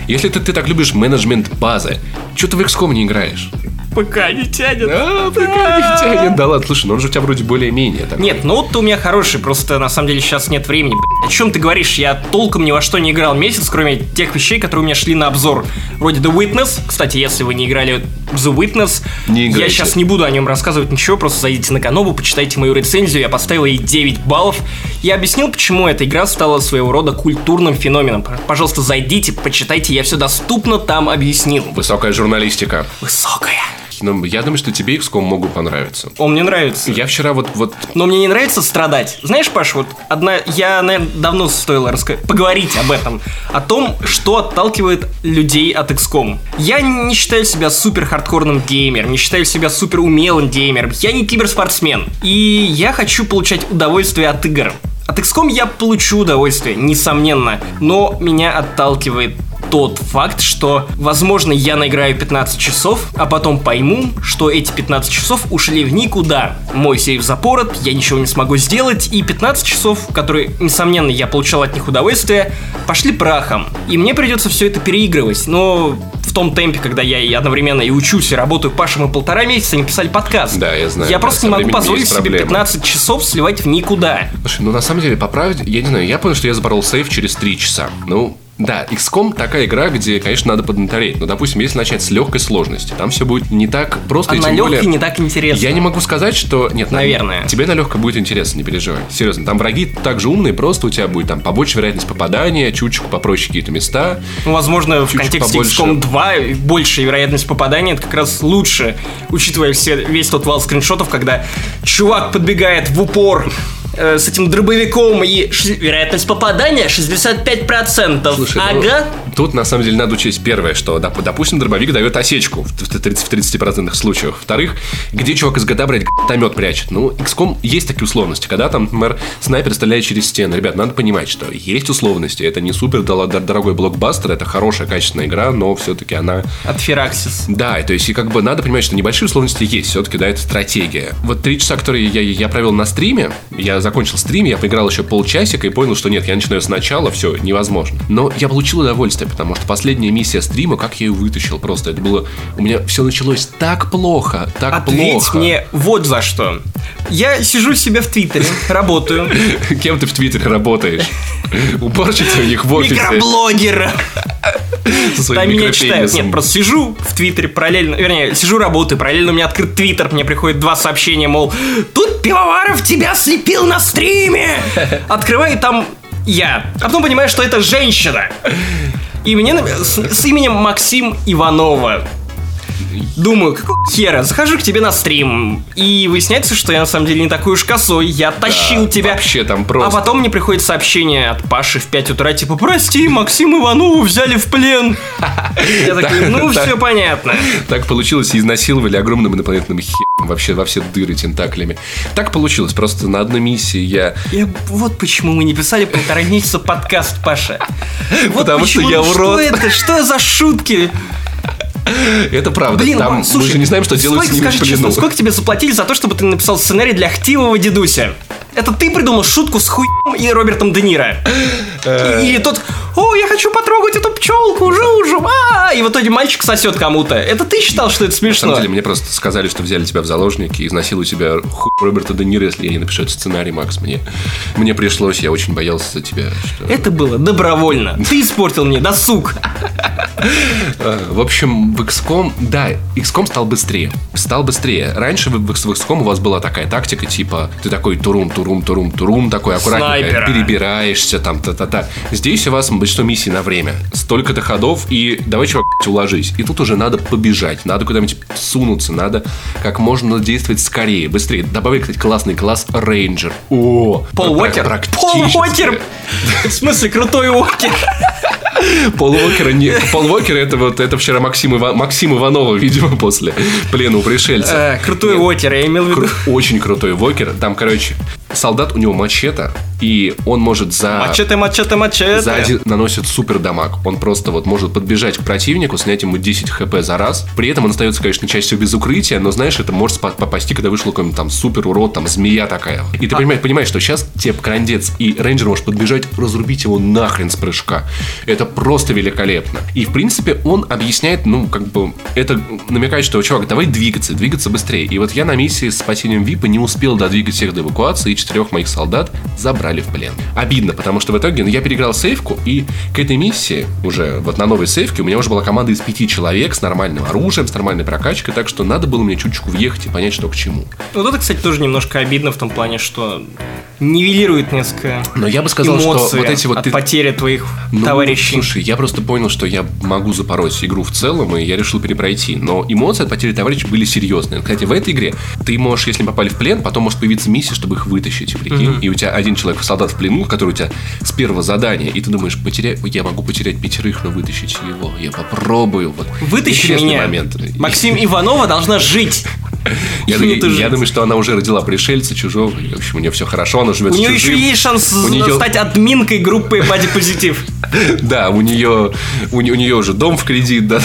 Если ты так любишь менеджмент базы, чё ты в XCOM не играешь? ПК не тянет. ПК не тянет. Да ладно, слушай, но он же у тебя вроде более-менее такой. Нет, ну вот ты у меня хороший, просто на самом деле сейчас нет времени. О чем ты говоришь? Я толком ни во что не играл месяц, кроме тех вещей, которые у меня шли на обзор. Вроде The Witness. Кстати, если вы не играли The Witness, я сейчас не буду о нем рассказывать ничего, просто зайдите на Канобу, почитайте мою рецензию, я поставил ей 9 баллов. Я объяснил, почему эта игра стала своего рода культурным феноменом. Пожалуйста, зайдите, почитайте, я все доступно там объяснил. Высокая журналистика. Высокая. Но я думаю, что тебе XCOM могут понравиться. Он мне нравится. Я вчера вот... Но мне не нравится страдать. Знаешь, Паш, вот одна... Я, наверное, давно стоило поговорить об этом. О том, что отталкивает людей от XCOM. Я не считаю себя супер хардкорным геймером. Не считаю себя супер умелым геймером. Я не киберспортсмен. И я хочу получать удовольствие от игр. От XCOM я получу удовольствие, несомненно. Но меня отталкивает тот факт, что, возможно, я наиграю 15 часов, а потом пойму, что эти 15 часов ушли в никуда. Мой сейф запорот, я ничего не смогу сделать, и 15 часов, которые, несомненно, я получал от них удовольствие, пошли прахом. И мне придется все это переигрывать, но в том темпе, когда я и одновременно и учусь, и работаю Пашем и 1,5 месяца, не писали подкаст. Да, я знаю. Я просто не могу позволить себе 15 часов сливать в никуда. Слушай, ну на самом деле, по правде, я не знаю, я понял, что я запорол сейф через 3 часа. Ну... Да, XCOM такая игра, где, конечно, надо поднатореть. Но, допустим, если начать с легкой сложности, там все будет не так просто, а и тем более... А на легкой не так интересно. Я не могу сказать, что... Нет, наверное. Тебе на легкой будет интересно, не переживай. Серьезно, там враги так же умные, просто у тебя будет там побольше вероятность попадания, чуточку попроще какие-то места. Ну, возможно, в контексте побольше... XCOM 2 большая вероятность попадания, это как раз лучше, учитывая весь тот вал скриншотов, когда чувак подбегает в упор... с этим дробовиком, и вероятность попадания 65%. Слушай, ага. Ну, тут на самом деле надо учесть первое, что, допустим, дробовик дает осечку в 30% случаев. Во-вторых, где чувак из GTA, блядь, томет прячет. Ну, XCOM есть такие условности, когда там, например, снайпер стреляет через стены. Ребят, надо понимать, что есть условности. Это не супер дорогой блокбастер, это хорошая, качественная игра, но все-таки она... От Firaxis. Да, то есть, и как бы надо понимать, что небольшие условности есть. Все-таки, да, это стратегия. Вот 3 часа, которые я провел на стриме, я закончил стрим, я поиграл еще полчасика и понял, что нет, я начинаю сначала, все, невозможно. Но я получил удовольствие, потому что последняя миссия стрима, как я ее вытащил, просто это было... У меня все началось так плохо, так плохо. Ответь мне вот за что. Я сижу себе в Твиттере, работаю. Кем ты в Твиттере работаешь? Уборщицей у них в офисе. Микроблогера. со своим микропенисом. Нет, просто сижу в Твиттере параллельно, вернее, сижу, работаю, параллельно у меня открыт Твиттер, мне приходит два сообщения, мол, тут Пивоваров тебя слепил на стриме! Открываю, и там я. А потом понимаю, что это женщина. И мне с именем Максим Иванова. Думаю, какого хера, захожу к тебе на стрим. И выясняется, что я на самом деле не такой уж косой. Я тащил тебя вообще там просто. А потом мне приходит сообщение от Паши в 5 утра, типа, прости, Максима Иванова взяли в плен. Я такой, ну все понятно. Так получилось, изнасиловали огромным инопланетным хером вообще во все дыры тентаклями. Так получилось, просто на одной миссии я... Вот почему мы не писали полтора месяца подкаст, Паша. Потому что я урод. Что за шутки? Это правда. Блин, там, слушай, мы же не знаем, что делают с ними в плену. Сколько тебе заплатили за то, чтобы ты написал сценарий для Хтивого дедуся? Это ты придумал шутку с хуем и Робертом Де Ниро? Или тот, о, я хочу потрогать эту пчелку, жужу, и в итоге мальчик сосет кому-то. Это ты считал, что это смешно? На самом деле, мне просто сказали, что взяли тебя в заложники и изнасиловали тебя хуй Роберта Де Ниро, если я не напишу этот сценарий, Макс. Мне пришлось, я очень боялся за тебя. Это было добровольно. Ты испортил мне досуг. В общем, в XCOM, да, XCOM стал быстрее. Раньше в XCOM у вас была такая тактика, типа, ты такой турум, такой аккуратненько снайпера. Перебираешься, там, та-та-та. Здесь у вас большинство миссий на время. Столько-то ходов, и давай, чувак, уложись. И тут уже надо побежать, надо куда-нибудь сунуться, надо как можно действовать скорее, быстрее. Добавили, кстати, классный класс рейнджер. О, Пол Уокер? Пол Уокер! В смысле, крутой Уокер? Пол Уокер это вчера Максим Иванова, видимо, после плена у пришельцев. Крутой Уокер, я имел в виду. Очень крутой Уокер. Там, короче, солдат, у него мачете, и он может за... Мачете. Сзади наносит супер дамаг. Он просто вот может подбежать к противнику, снять ему 10 хп за раз. При этом он остается, конечно, чаще всего без укрытия, но, знаешь, это может попасти, когда вышел какой-нибудь там супер урод, там змея такая. И ты понимаешь, что сейчас тебе крандец, и рейнджер может подбежать, разрубить его нахрен с прыжка. Это просто великолепно. И, в принципе, он объясняет, ну, как бы, это намекает, что, чувак, давай двигаться быстрее. И вот я на миссии с спасением ВИПа не успел додвигать всех до эвакуации, 4 моих солдат забрали в плен. Обидно, потому что в итоге, я переиграл сейвку, и к этой миссии, уже вот на новой сейвке, у меня уже была команда из 5 человек с нормальным оружием, с нормальной прокачкой, так что надо было мне чуточку въехать и понять, что к чему. Вот это, кстати, тоже немножко обидно в том плане, что нивелирует несколько. Но я бы сказал, эмоции что вот эти вот от потери твоих товарищей. Слушай, я просто понял, что я могу запороть игру в целом, и я решил перепройти. Но эмоции от потери товарищей были серьезные. Кстати, в этой игре ты можешь, если попали в плен, потом может появиться миссия, чтобы их вытащить, прикинь. И у тебя один человек, солдат в плену, который у тебя с первого задания, и ты думаешь, я могу потерять 5, но вытащить его. Я попробую. Вот. Вытащи меня. Момент. Максим Иванова должна жить. Я думаю, что она уже родила пришельца, чужого. В общем, у нее все хорошо, она живет с чужим. У нее еще есть шанс стать админкой группы Body Positive. Да, у нее уже дом в кредит, да.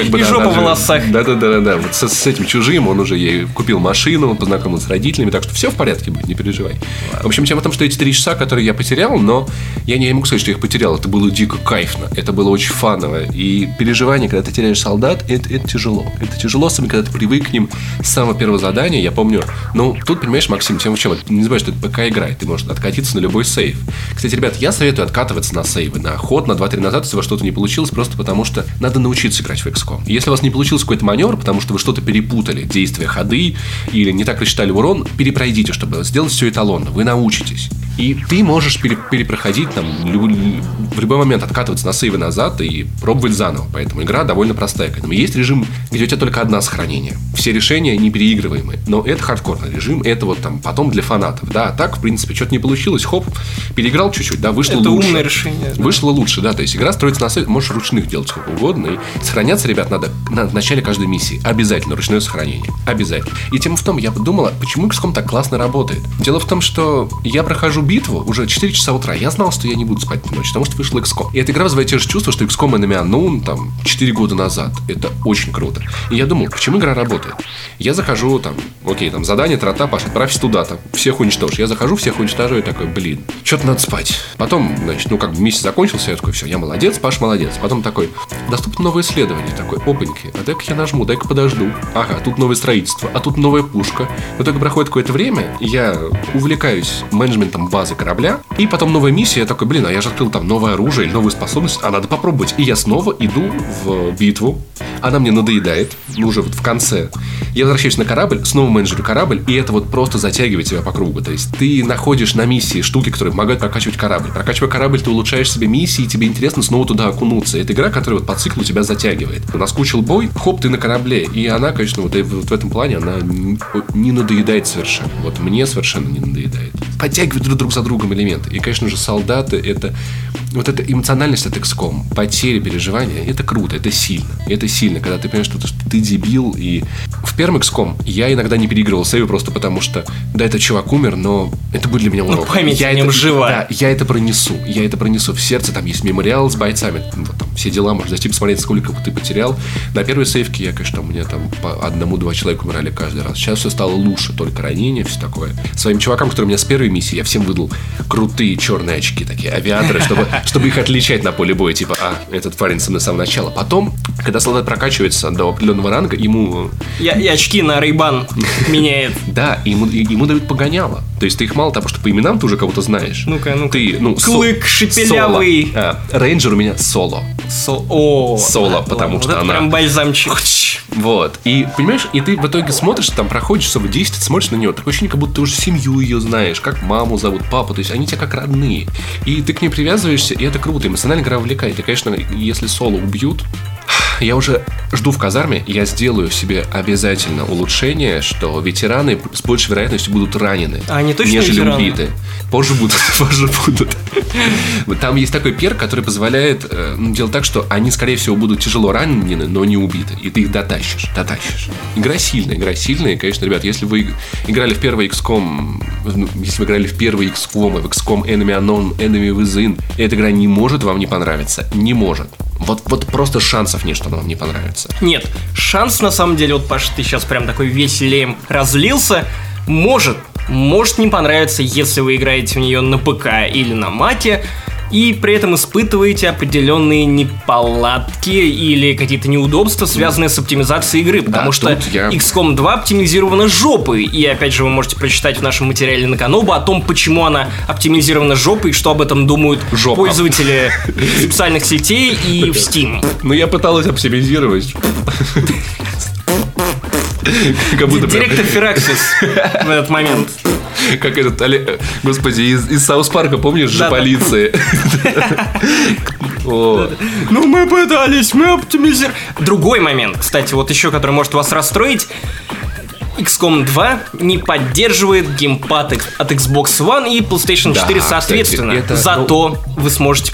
И жопа в волосах. Да. Вот с этим чужим он уже ей купил машину, он познакомился с родителями, так что все в порядке будет, не переживай. В общем, тема в том, что эти 3 часа, которые я потерял, но я не могу сказать, что я их потерял. Это было дико кайфно, это было очень фаново. И переживание, когда ты теряешь солдат, это тяжело. Это тяжело, особенно когда ты привык к ним с самого первого задания, я помню. Ну, тут, понимаешь, Максим, тем в чем? Не забывай, что это ПК игра, ты можешь откатиться на любой сейв. Кстати, ребят, я советую откатываться на сейвы, на ход, на 2-3 назад, если у вас что-то не получилось, просто потому что надо научиться играть в XCOM. Если у вас не получился какой-то маневр, потому что вы что-то перепутали, действия, ходы, или не так рассчитали урон, перепройдите, чтобы сделать все эталонно, вы научитесь. И ты можешь перепроходить там, в любой момент откатываться на сейвы назад и пробовать заново. Поэтому игра довольно простая. Есть режим, где у тебя только одна сохранение. Все решения непереигрываемые. Но это хардкорный режим, это вот там потом для фанатов. Да, так, в принципе, что-то не получилось, хоп, переиграл чуть-чуть, да, вышло это лучше. Это умное решение. Да. Вышло лучше, да. То есть игра строится на сейве, можешь ручных делать сколько угодно. И сохраняться, ребят, надо в начале каждой миссии. Обязательно ручное сохранение. Обязательно. И тема в том, я подумала, почему XCOM так классно работает. Дело в том, что я прохожу битву уже 4 часа утра. Я знал, что я не буду спать по ночи, потому что вышел XCOM. И эта игра вызывает те же чувства, что XCOM Enemy Unknown там 4 года назад. Это очень круто. И я думал, почему игра работает? работает. Я захожу, там, окей, там, задание, трата, Паш, отправься туда, там, всех уничтожь. Я захожу, всех уничтожу, и такой, блин, что-то надо спать. Потом, значит, ну, как бы месяц закончился, я такой, все, я молодец, Паш молодец. Потом такой, доступно новое исследование, такой, опаньки, а дай-ка я нажму, дай-ка подожду. Ага, тут новое строительство, а тут новая пушка. Но только проходит какое-то время, я увлекаюсь менеджментом базы корабля, и потом новая миссия, я такой, блин, а я же открыл там новое оружие или новую способность, а надо попробовать. И я снова иду в битву, она мне надоедает, уже вот в конце. Я возвращаюсь на корабль, снова менеджерю корабль, и это вот просто затягивает тебя по кругу. То есть ты находишь на миссии штуки, которые помогают прокачивать корабль. Прокачивая корабль, ты улучшаешь себе миссии, и тебе интересно снова туда окунуться. Это игра, которая вот по циклу тебя затягивает. Наскучил бой, хоп, ты на корабле. И она, конечно, вот в этом плане, она не надоедает совершенно. Вот мне совершенно не надоедает. Подтягивают друг за другом элементы. И, конечно же, солдаты, это... Вот эта эмоциональность от XCOM, потери, переживания, это круто, это сильно. Это сильно, когда ты понимаешь, что ты дебил. И в первом XCOM я иногда не переигрывал сейвы просто потому, что да, этот чувак умер, но это будет для меня урок. Ну, память о нем жива. Да, я это пронесу в сердце, там есть мемориал с бойцами, вот там все дела, можно зайти посмотреть, сколько ты потерял. На первой сейвке я, конечно, у меня там по 1-2 человека умирали каждый раз. Сейчас все стало лучше, только ранения, все такое. Своим чувакам, которые у меня с первой миссии, я всем выдал крутые черные очки, такие авиаторы, чтобы их отличать на поле боя, типа, а, этот парень со мной с самого начала. Потом, когда солдат прокачивается до определенного ранга, ему... И очки на Ray-Ban меняет. Да, ему дают погоняло. То есть ты их мало того, что по именам ты уже кого-то знаешь. Ну-ка. Ты, Клык, шепелявый. Рейнджер у меня Соло. Соло, потому что она... прям бальзамчик. Вот. И, понимаешь, и ты в итоге смотришь, там проходишь часов 10, ты смотришь на нее, такое ощущение, как будто ты уже семью ее знаешь, как маму зовут, папу, то есть они тебя как родные. И ты к ней привязываешься, и это круто, эмоционально игра увлекает. И, конечно, если Соло убьют, я уже жду в казарме, я сделаю себе обязательно улучшение, что ветераны с большей вероятностью будут ранены, а они точно нежели ветераны? Убиты. Позже будут. Там есть такой перк, который позволяет делать так, что они, скорее всего, будут тяжело ранены, но не убиты. И ты их дотащишь. Игра сильная. Конечно, ребят, если вы играли в первый XCOM, и в XCOM Enemy Unknown, Enemy Within, эта игра не может вам не понравиться. Не может. Вот просто шансов нет, что она вам не понравится. Нет, шанс на самом деле, вот, Паша, ты сейчас прям такой весь лем разлился. Может не понравиться, если вы играете в нее на ПК или на маке, и при этом испытываете определенные неполадки или какие-то неудобства, связанные с оптимизацией игры, потому что XCOM 2 оптимизирована жопой. И опять же вы можете прочитать в нашем материале на Канобу о том, почему она оптимизирована жопой и что об этом думают пользователи социальных сетей и в Steam. Ну я пыталась оптимизировать. Директор Firaxis в этот момент. Как этот, господи, из Саус Парка, помнишь же, полиции? Ну мы пытались, мы оптимизировали. Другой момент, кстати, вот еще, который может вас расстроить. XCOM 2 не поддерживает геймпад от Xbox One и PlayStation 4 соответственно. Зато вы сможете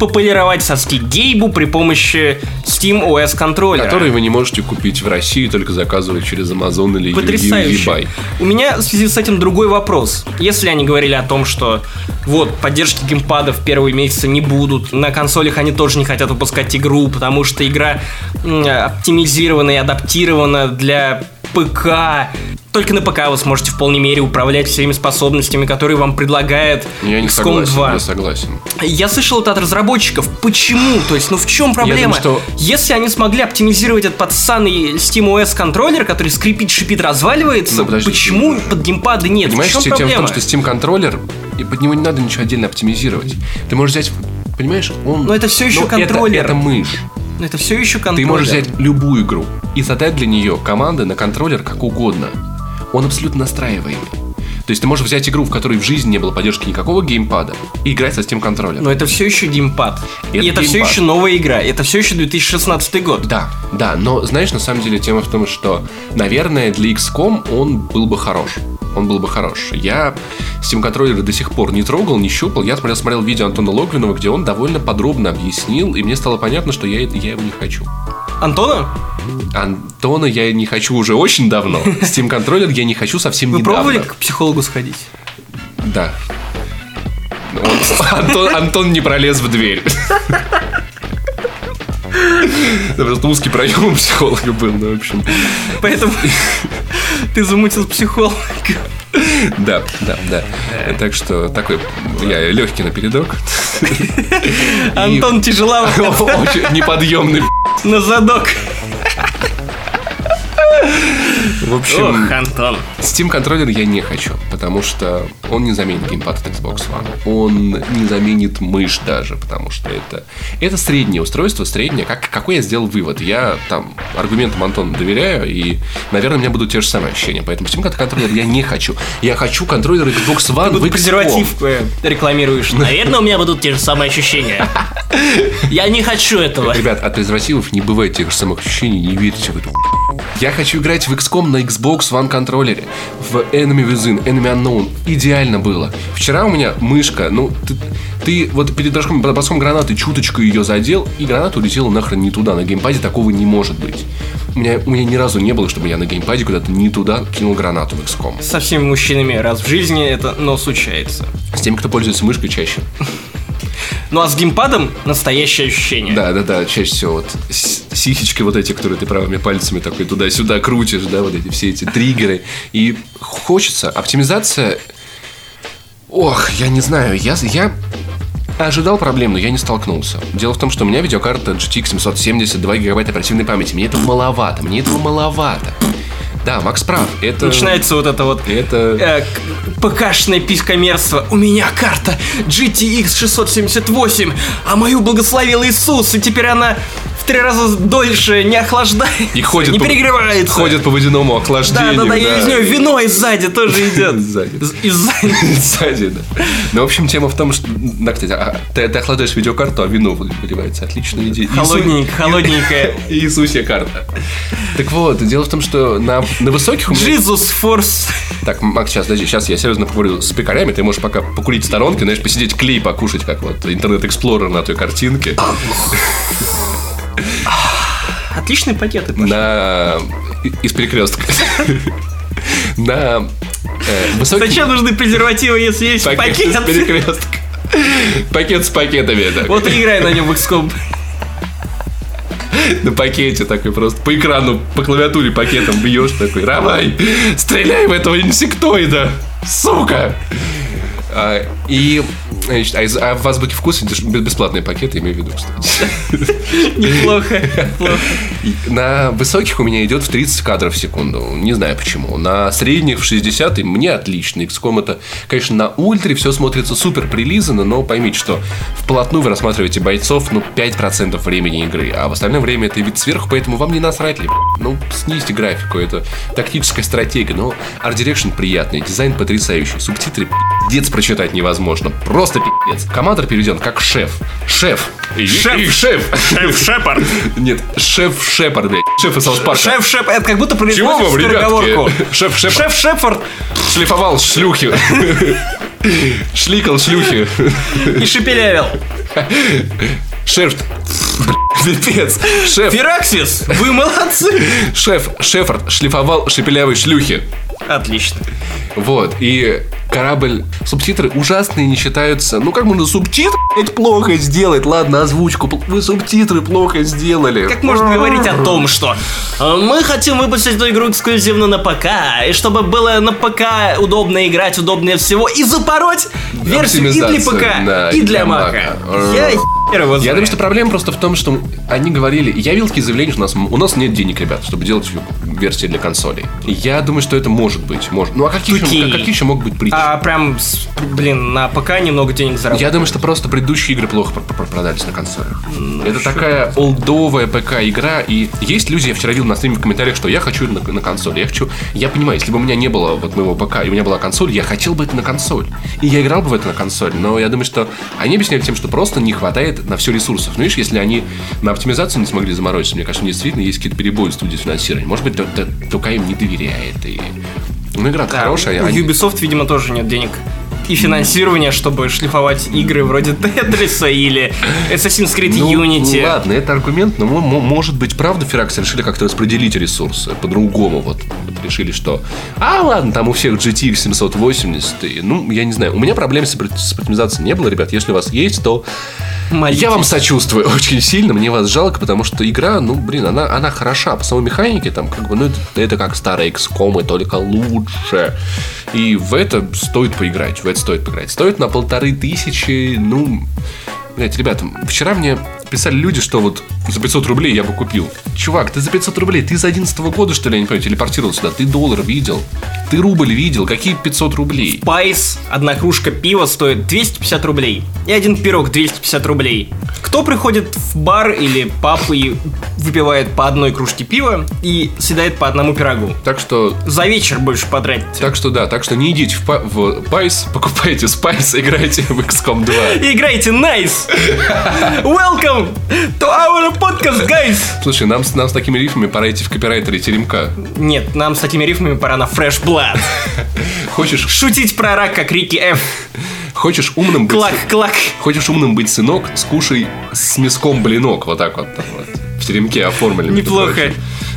пополировать соски Гейбу при помощи Steam OS контроллера, который вы не можете купить в России, только заказывать через Amazon или eBay. У меня в связи с этим другой вопрос. Если они говорили о том, что вот, поддержки геймпадов в первые месяцы не будут, на консолях они тоже не хотят выпускать игру, потому что игра оптимизирована и адаптирована для ПК. Только на ПК вы сможете в полной мере управлять всеми способностями, которые вам предлагает XCOM 2. Я не согласен. Я слышал это от разработчиков. Почему? То есть, ну в чем проблема? Думаю, что... Если они смогли оптимизировать этот подсанный SteamOS контроллер, который скрипит, шипит, разваливается, почему под геймпады нет? Понимаешь, в чем проблема? Тема в том, что Steam контроллер, и под него не надо ничего отдельно оптимизировать. Ты можешь взять, понимаешь, он... Но это все еще контроллер. Это мышь. Но это все еще контроллер. Ты можешь взять любую игру и задать для нее команды на контроллер как угодно. Он абсолютно настраиваемый. То есть ты можешь взять игру, в которой в жизни не было поддержки никакого геймпада, и играть со Steam контроллером. Но это все еще геймпад. И это все еще новая игра. Это все еще 2016 год. Да, но знаешь, на самом деле тема в том, что, наверное, для XCOM он был бы хорош. Я Steam контроллеры до сих пор не трогал, не щупал. Я смотрел видео Антона Логвинова, где он довольно подробно объяснил, и мне стало понятно, что я его не хочу. Антона я не хочу уже очень давно. Steam контроллер я не хочу совсем недавно. Вы пробовали к психологу сходить? Да. Антон не пролез в дверь. Это просто узкий проем у психолога был, да, в общем. Поэтому ты замутил психолога. Да, да, да. Так что такой я легкий напередок. Антон тяжеловат. Очень неподъемный на задок. В общем, ох, Антон. Steam контроллер я не хочу, потому что он не заменит геймпад от Xbox One. Он не заменит мышь даже, потому что это среднее устройство, среднее. Какой я сделал вывод? Я там аргументам Антона доверяю, и, наверное, у меня будут те же самые ощущения. Поэтому Steam контроллер я не хочу. Я хочу контроллер Xbox One. Ты будто презерватив рекламируешь. Наверное, у меня будут те же самые ощущения. Я не хочу этого. Ребят, от презервативов не бывает тех же самых ощущений, не верите в эту. Я хочу играть в XCOM на Xbox One контроллере. В Enemy Within, Enemy Unknown. Идеально было. Вчера у меня мышка, ну, ты вот перед броском гранаты чуточку ее задел, и граната улетела нахрен не туда. На геймпаде такого не может быть. У меня ни разу не было, чтобы я на геймпаде куда-то не туда кинул гранату в XCOM. Со всеми мужчинами раз в жизни это, но случается. С теми, кто пользуется мышкой, чаще. Ну а с геймпадом настоящее ощущение. Да, чаще всего вот сихички вот эти, которые ты правыми пальцами такой туда-сюда крутишь, да, вот эти все эти триггеры. И хочется, оптимизация... Ох, я не знаю, я ожидал проблем, но я не столкнулся. Дело в том, что у меня видеокарта GTX 770, 2 гигабайта оперативной памяти. Мне этого маловато. Да, Макс прав. Это... Начинается вот это вот ПК-шное писькомерство. У меня карта GTX 678, а мою благословил Иисус, и теперь она в 3 раза дольше не охлаждается, и ходит не перегревается. Ходит по водяному охлаждению. Да. И из нее вино и сзади тоже идет. Сзади, да. Ну, в общем, тема в том, что... Да, кстати, ты охлаждаешь видеокарту, а вино выливается. Отличная идея. Холодненькая. Иисусья карта. Так вот, дело в том, что на высоких у меня... Jesus Force. Так, Макс, сейчас я серьезно поговорю с пекарями. Ты можешь пока покурить в сторонке, знаешь, посидеть, клей покушать, как вот Интернет-эксплорер на той картинке. Отличные пакеты, Паша. Из перекрестка. На высоких... Зачем нужны презервативы, если есть пакет? Пакет из перекрестка. Пакет с пакетами. Вот и играй на нем в XCOM. На пакете такой просто по экрану, по клавиатуре пакетом бьешь такой. Ромай, стреляй в этого инсектоида, сука! А в Азбуке вкуса бесплатные пакеты, имею в виду, кстати. Неплохо. На высоких у меня идет в 30 кадров в секунду. Не знаю почему. На средних в 60, и мне отлично. XCOM это, конечно, на ультре все смотрится супер прилизано, но поймите, что вплотную вы рассматриваете бойцов, 5% времени игры, а в остальное время это вид сверху, поэтому вам не насрать ли. Снизьте графику, это тактическая стратегия, но Art Direction приятный, дизайн потрясающий, субтитры пиздец прочитать невозможно. Просто пи***ц. Командор переведен как шеф. Шеф Шепард. Нет, шеф Шепард, блядь. Шеф из Саус-Парка. Шеф Шепард. Это как будто произносит скороговорку. Шеф Шепард. Шеф Шепард шлифовал шлюхи. Шликал шлюхи. И шепелявил. Шеф. Пипец. Шеф. Фираксис, вы молодцы. Шеф Шефард шлифовал шепелявые шлюхи. Отлично. Вот, и корабль. Субтитры ужасные не считаются. Ну как можно субтитры плохо сделать? Ладно, озвучку. Вы субтитры плохо сделали. Как можно говорить о том, что мы хотим выпустить эту игру эксклюзивно на ПК, и чтобы было на ПК удобно играть, удобнее всего, и запороть версию и для ПК, да, и для Мака. Я думаю, что проблема просто в том, что они говорили, я видел такие заявления, что у нас нет денег, ребят, чтобы делать версии для консолей. Я думаю, что это может быть. Может. Ну а какие еще могут быть причины? А прям, на ПК немного денег заработать. Я думаю, что просто предыдущие игры плохо продались на консолях. Это такая олдовая ПК-игра, и есть люди, я вчера видел на стриме в комментариях, что я хочу на консоль, я понимаю, если бы у меня не было вот моего ПК, и у меня была консоль, я хотел бы это на консоль. И я играл бы в это на консоль, но я думаю, что они объясняли тем, что просто не хватает на все ресурсов. Ну, видишь, если они на оптимизацию не смогли заморочиться, мне кажется, действительно есть какие-то перебои в студии финансирования. Может быть, только им не доверяет. Ну, игра хорошая. У Ubisoft, видимо, тоже нет денег и финансирования, чтобы шлифовать игры вроде Тетриса или Assassin's Creed Unity. Ладно, это аргумент, но может быть правда Firaxis решили как-то распределить ресурсы по-другому. Вот решили, что ладно, там у всех GTX 780, и, я не знаю. У меня проблем с оптимизацией не было, ребят. Если у вас есть, то молитесь. Я вам сочувствую очень сильно, мне вас жалко, потому что игра, она хороша по самой механике, там, это как старые XCOM, только лучше. И в это стоит поиграть. Стоит на 1500, Блять, ребята, вчера мне писали люди, что вот за 500 рублей я бы купил. Чувак, ты за 500 рублей, ты за 11 года, что ли, я не понимаю, телепортировал сюда? Ты доллар видел? Ты рубль видел? Какие 500 рублей? Спайс, одна кружка пива стоит 250 рублей. И один пирог 250 рублей. Кто приходит в бар или паб и выпивает по одной кружке пива и съедает по одному пирогу? Так что... За вечер больше потратите. Так что не идите в Пайс, покупайте Спайс, играйте в XCOM 2. Играйте Найс! Welcome to our podcast, guys! Слушай, нам с такими рифмами пора идти в копирайтеры Теремка. Нет, нам с такими рифмами пора на Fresh Blood. Хочешь... Шутить про рак, как Рики Ф. Хочешь умным быть... Клак. Хочешь умным быть, сынок, скушай с мяском блинок. Вот так вот. Там, вот. В Теремке оформили. Неплохо.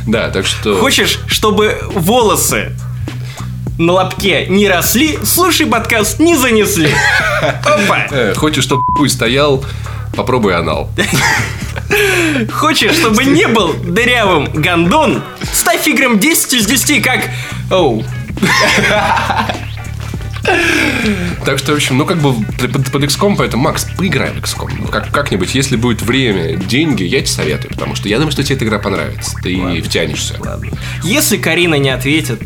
Да, так что... Хочешь, чтобы волосы на лобке не росли, слушай подкаст «Не занесли». Опа! Хочешь, чтобы хуй стоял, попробуй анал. Хочешь, чтобы не был дырявым гондон, ставь играм 10 из 10, как... Оу. Так что, в общем, под XCOM, поэтому, Макс, поиграй в XCOM. Как-нибудь, если будет время, деньги, я тебе советую, потому что я думаю, что тебе эта игра понравится. Ты ладно, втянешься. Ладно. Если Карина не ответит,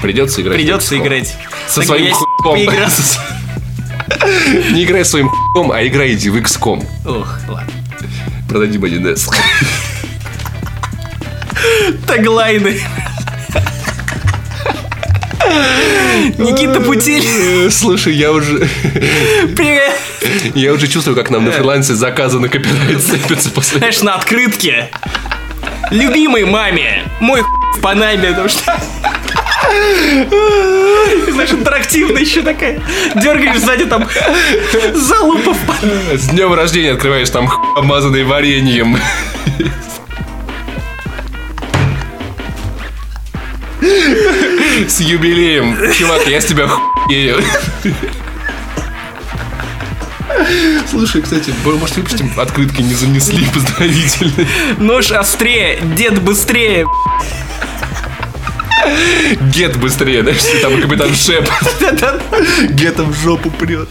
придется играть. Со так своим хуйком. Не играй своим хуйком, а играйте в XCOM. Ох, ладно. Продадим 1С. Таглайны. Никита Путиль. Слушай, я уже... Привет. Я уже чувствую, как нам на фрилансе заказы на копирайт сыпятся после... Знаешь, на открытке. Любимой маме. Мой хуй в Панаме, потому что... Знаешь, интерактивная еще такая. Дергаешь сзади, там залупа в Панаме. С днем рождения открываешь, там хуй, обмазанный вареньем. С юбилеем. Чувак, я с тебя хуею. Слушай, кстати, может, выпустим открытки «Не занесли» поздравительные? Нож острее, дед быстрее. Гет быстрее, да? Что там капитан Шеп. Гетом в жопу прет.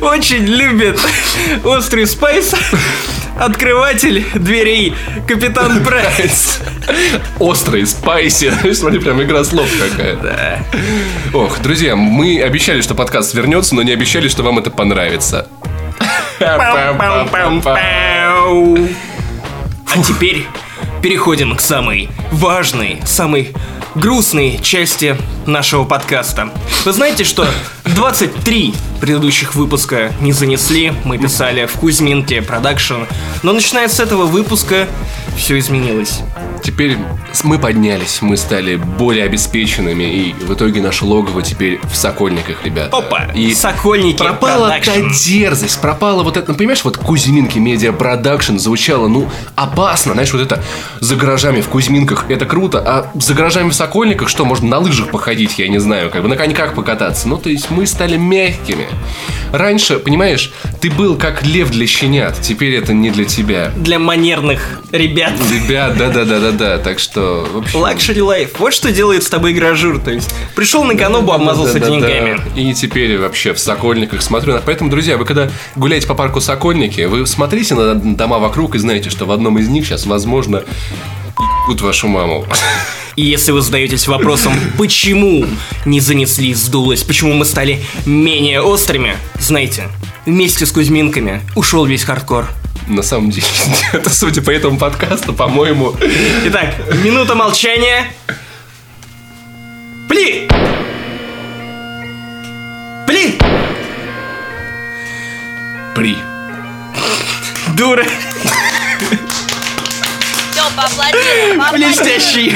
Очень любит острый спайс. Открыватель дверей капитан Прайс. Острый, спайси. Смотри, прям игра слов какая. Да. Ох, друзья, мы обещали, что подкаст вернется, но не обещали, что вам это понравится. А теперь переходим к самой важной, самой грустной части нашего подкаста. Вы знаете, что 23 предыдущих выпуска «Не занесли», мы писали в Кузьминке Продакшн, но начиная с этого выпуска все изменилось. Теперь мы поднялись, мы стали более обеспеченными, и в итоге наше логово теперь в Сокольниках, ребята. Опа, и Сокольники пропала Продакшн. Та дерзость, пропала вот это, понимаешь, вот Кузьминки Медиа Продакшн звучало, опасно, знаешь, вот это за гаражами в Кузьминках, это круто, а за гаражами в Сокольниках что, можно на лыжах походить, я не знаю, на коньках покататься, то есть мы стали мягкими. Раньше, понимаешь, ты был как лев для щенят, теперь это не для тебя. Для манерных ребят. Ребят, да, так что... Лакшери лайф, вот что делает с тобой гражур, то есть пришел на Канобу, обмазался деньгами. Да. И теперь вообще в Сокольниках смотрю, поэтому, друзья, вы когда гуляете по парку Сокольники, вы смотрите на дома вокруг и знаете, что в одном из них сейчас, возможно, ебут вашу маму. И если вы задаетесь вопросом, почему «Не занесли» сдулось, почему мы стали менее острыми, знаете, вместе с Кузьминками ушел весь хардкор. На самом деле, это судя по этому подкасту, по-моему... Итак, минута молчания. Пли! Дура! Блестящий.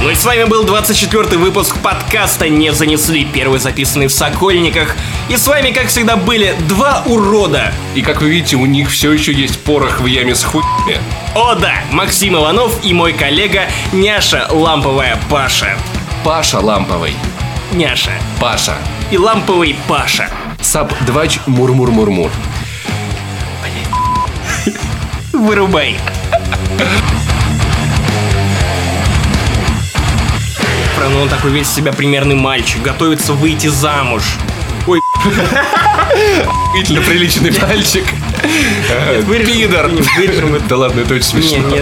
Ну и с вами был 24-й выпуск подкаста «Не занесли», первый записанный в Сокольниках. И с вами, как всегда, были два урода. И, как вы видите, у них все еще есть порох в яме с хуйнями. О да, Максим Иванов и мой коллега Няша Ламповая Паша. Паша Ламповый. Няша. Паша. И Ламповый Паша. Сабдвач мур-мур-мур-мур. Вырубай. Ну он такой весь себя примерный мальчик, готовится выйти замуж. Ой, охуительно приличный мальчик. Пидор. Да ладно, это очень смешно.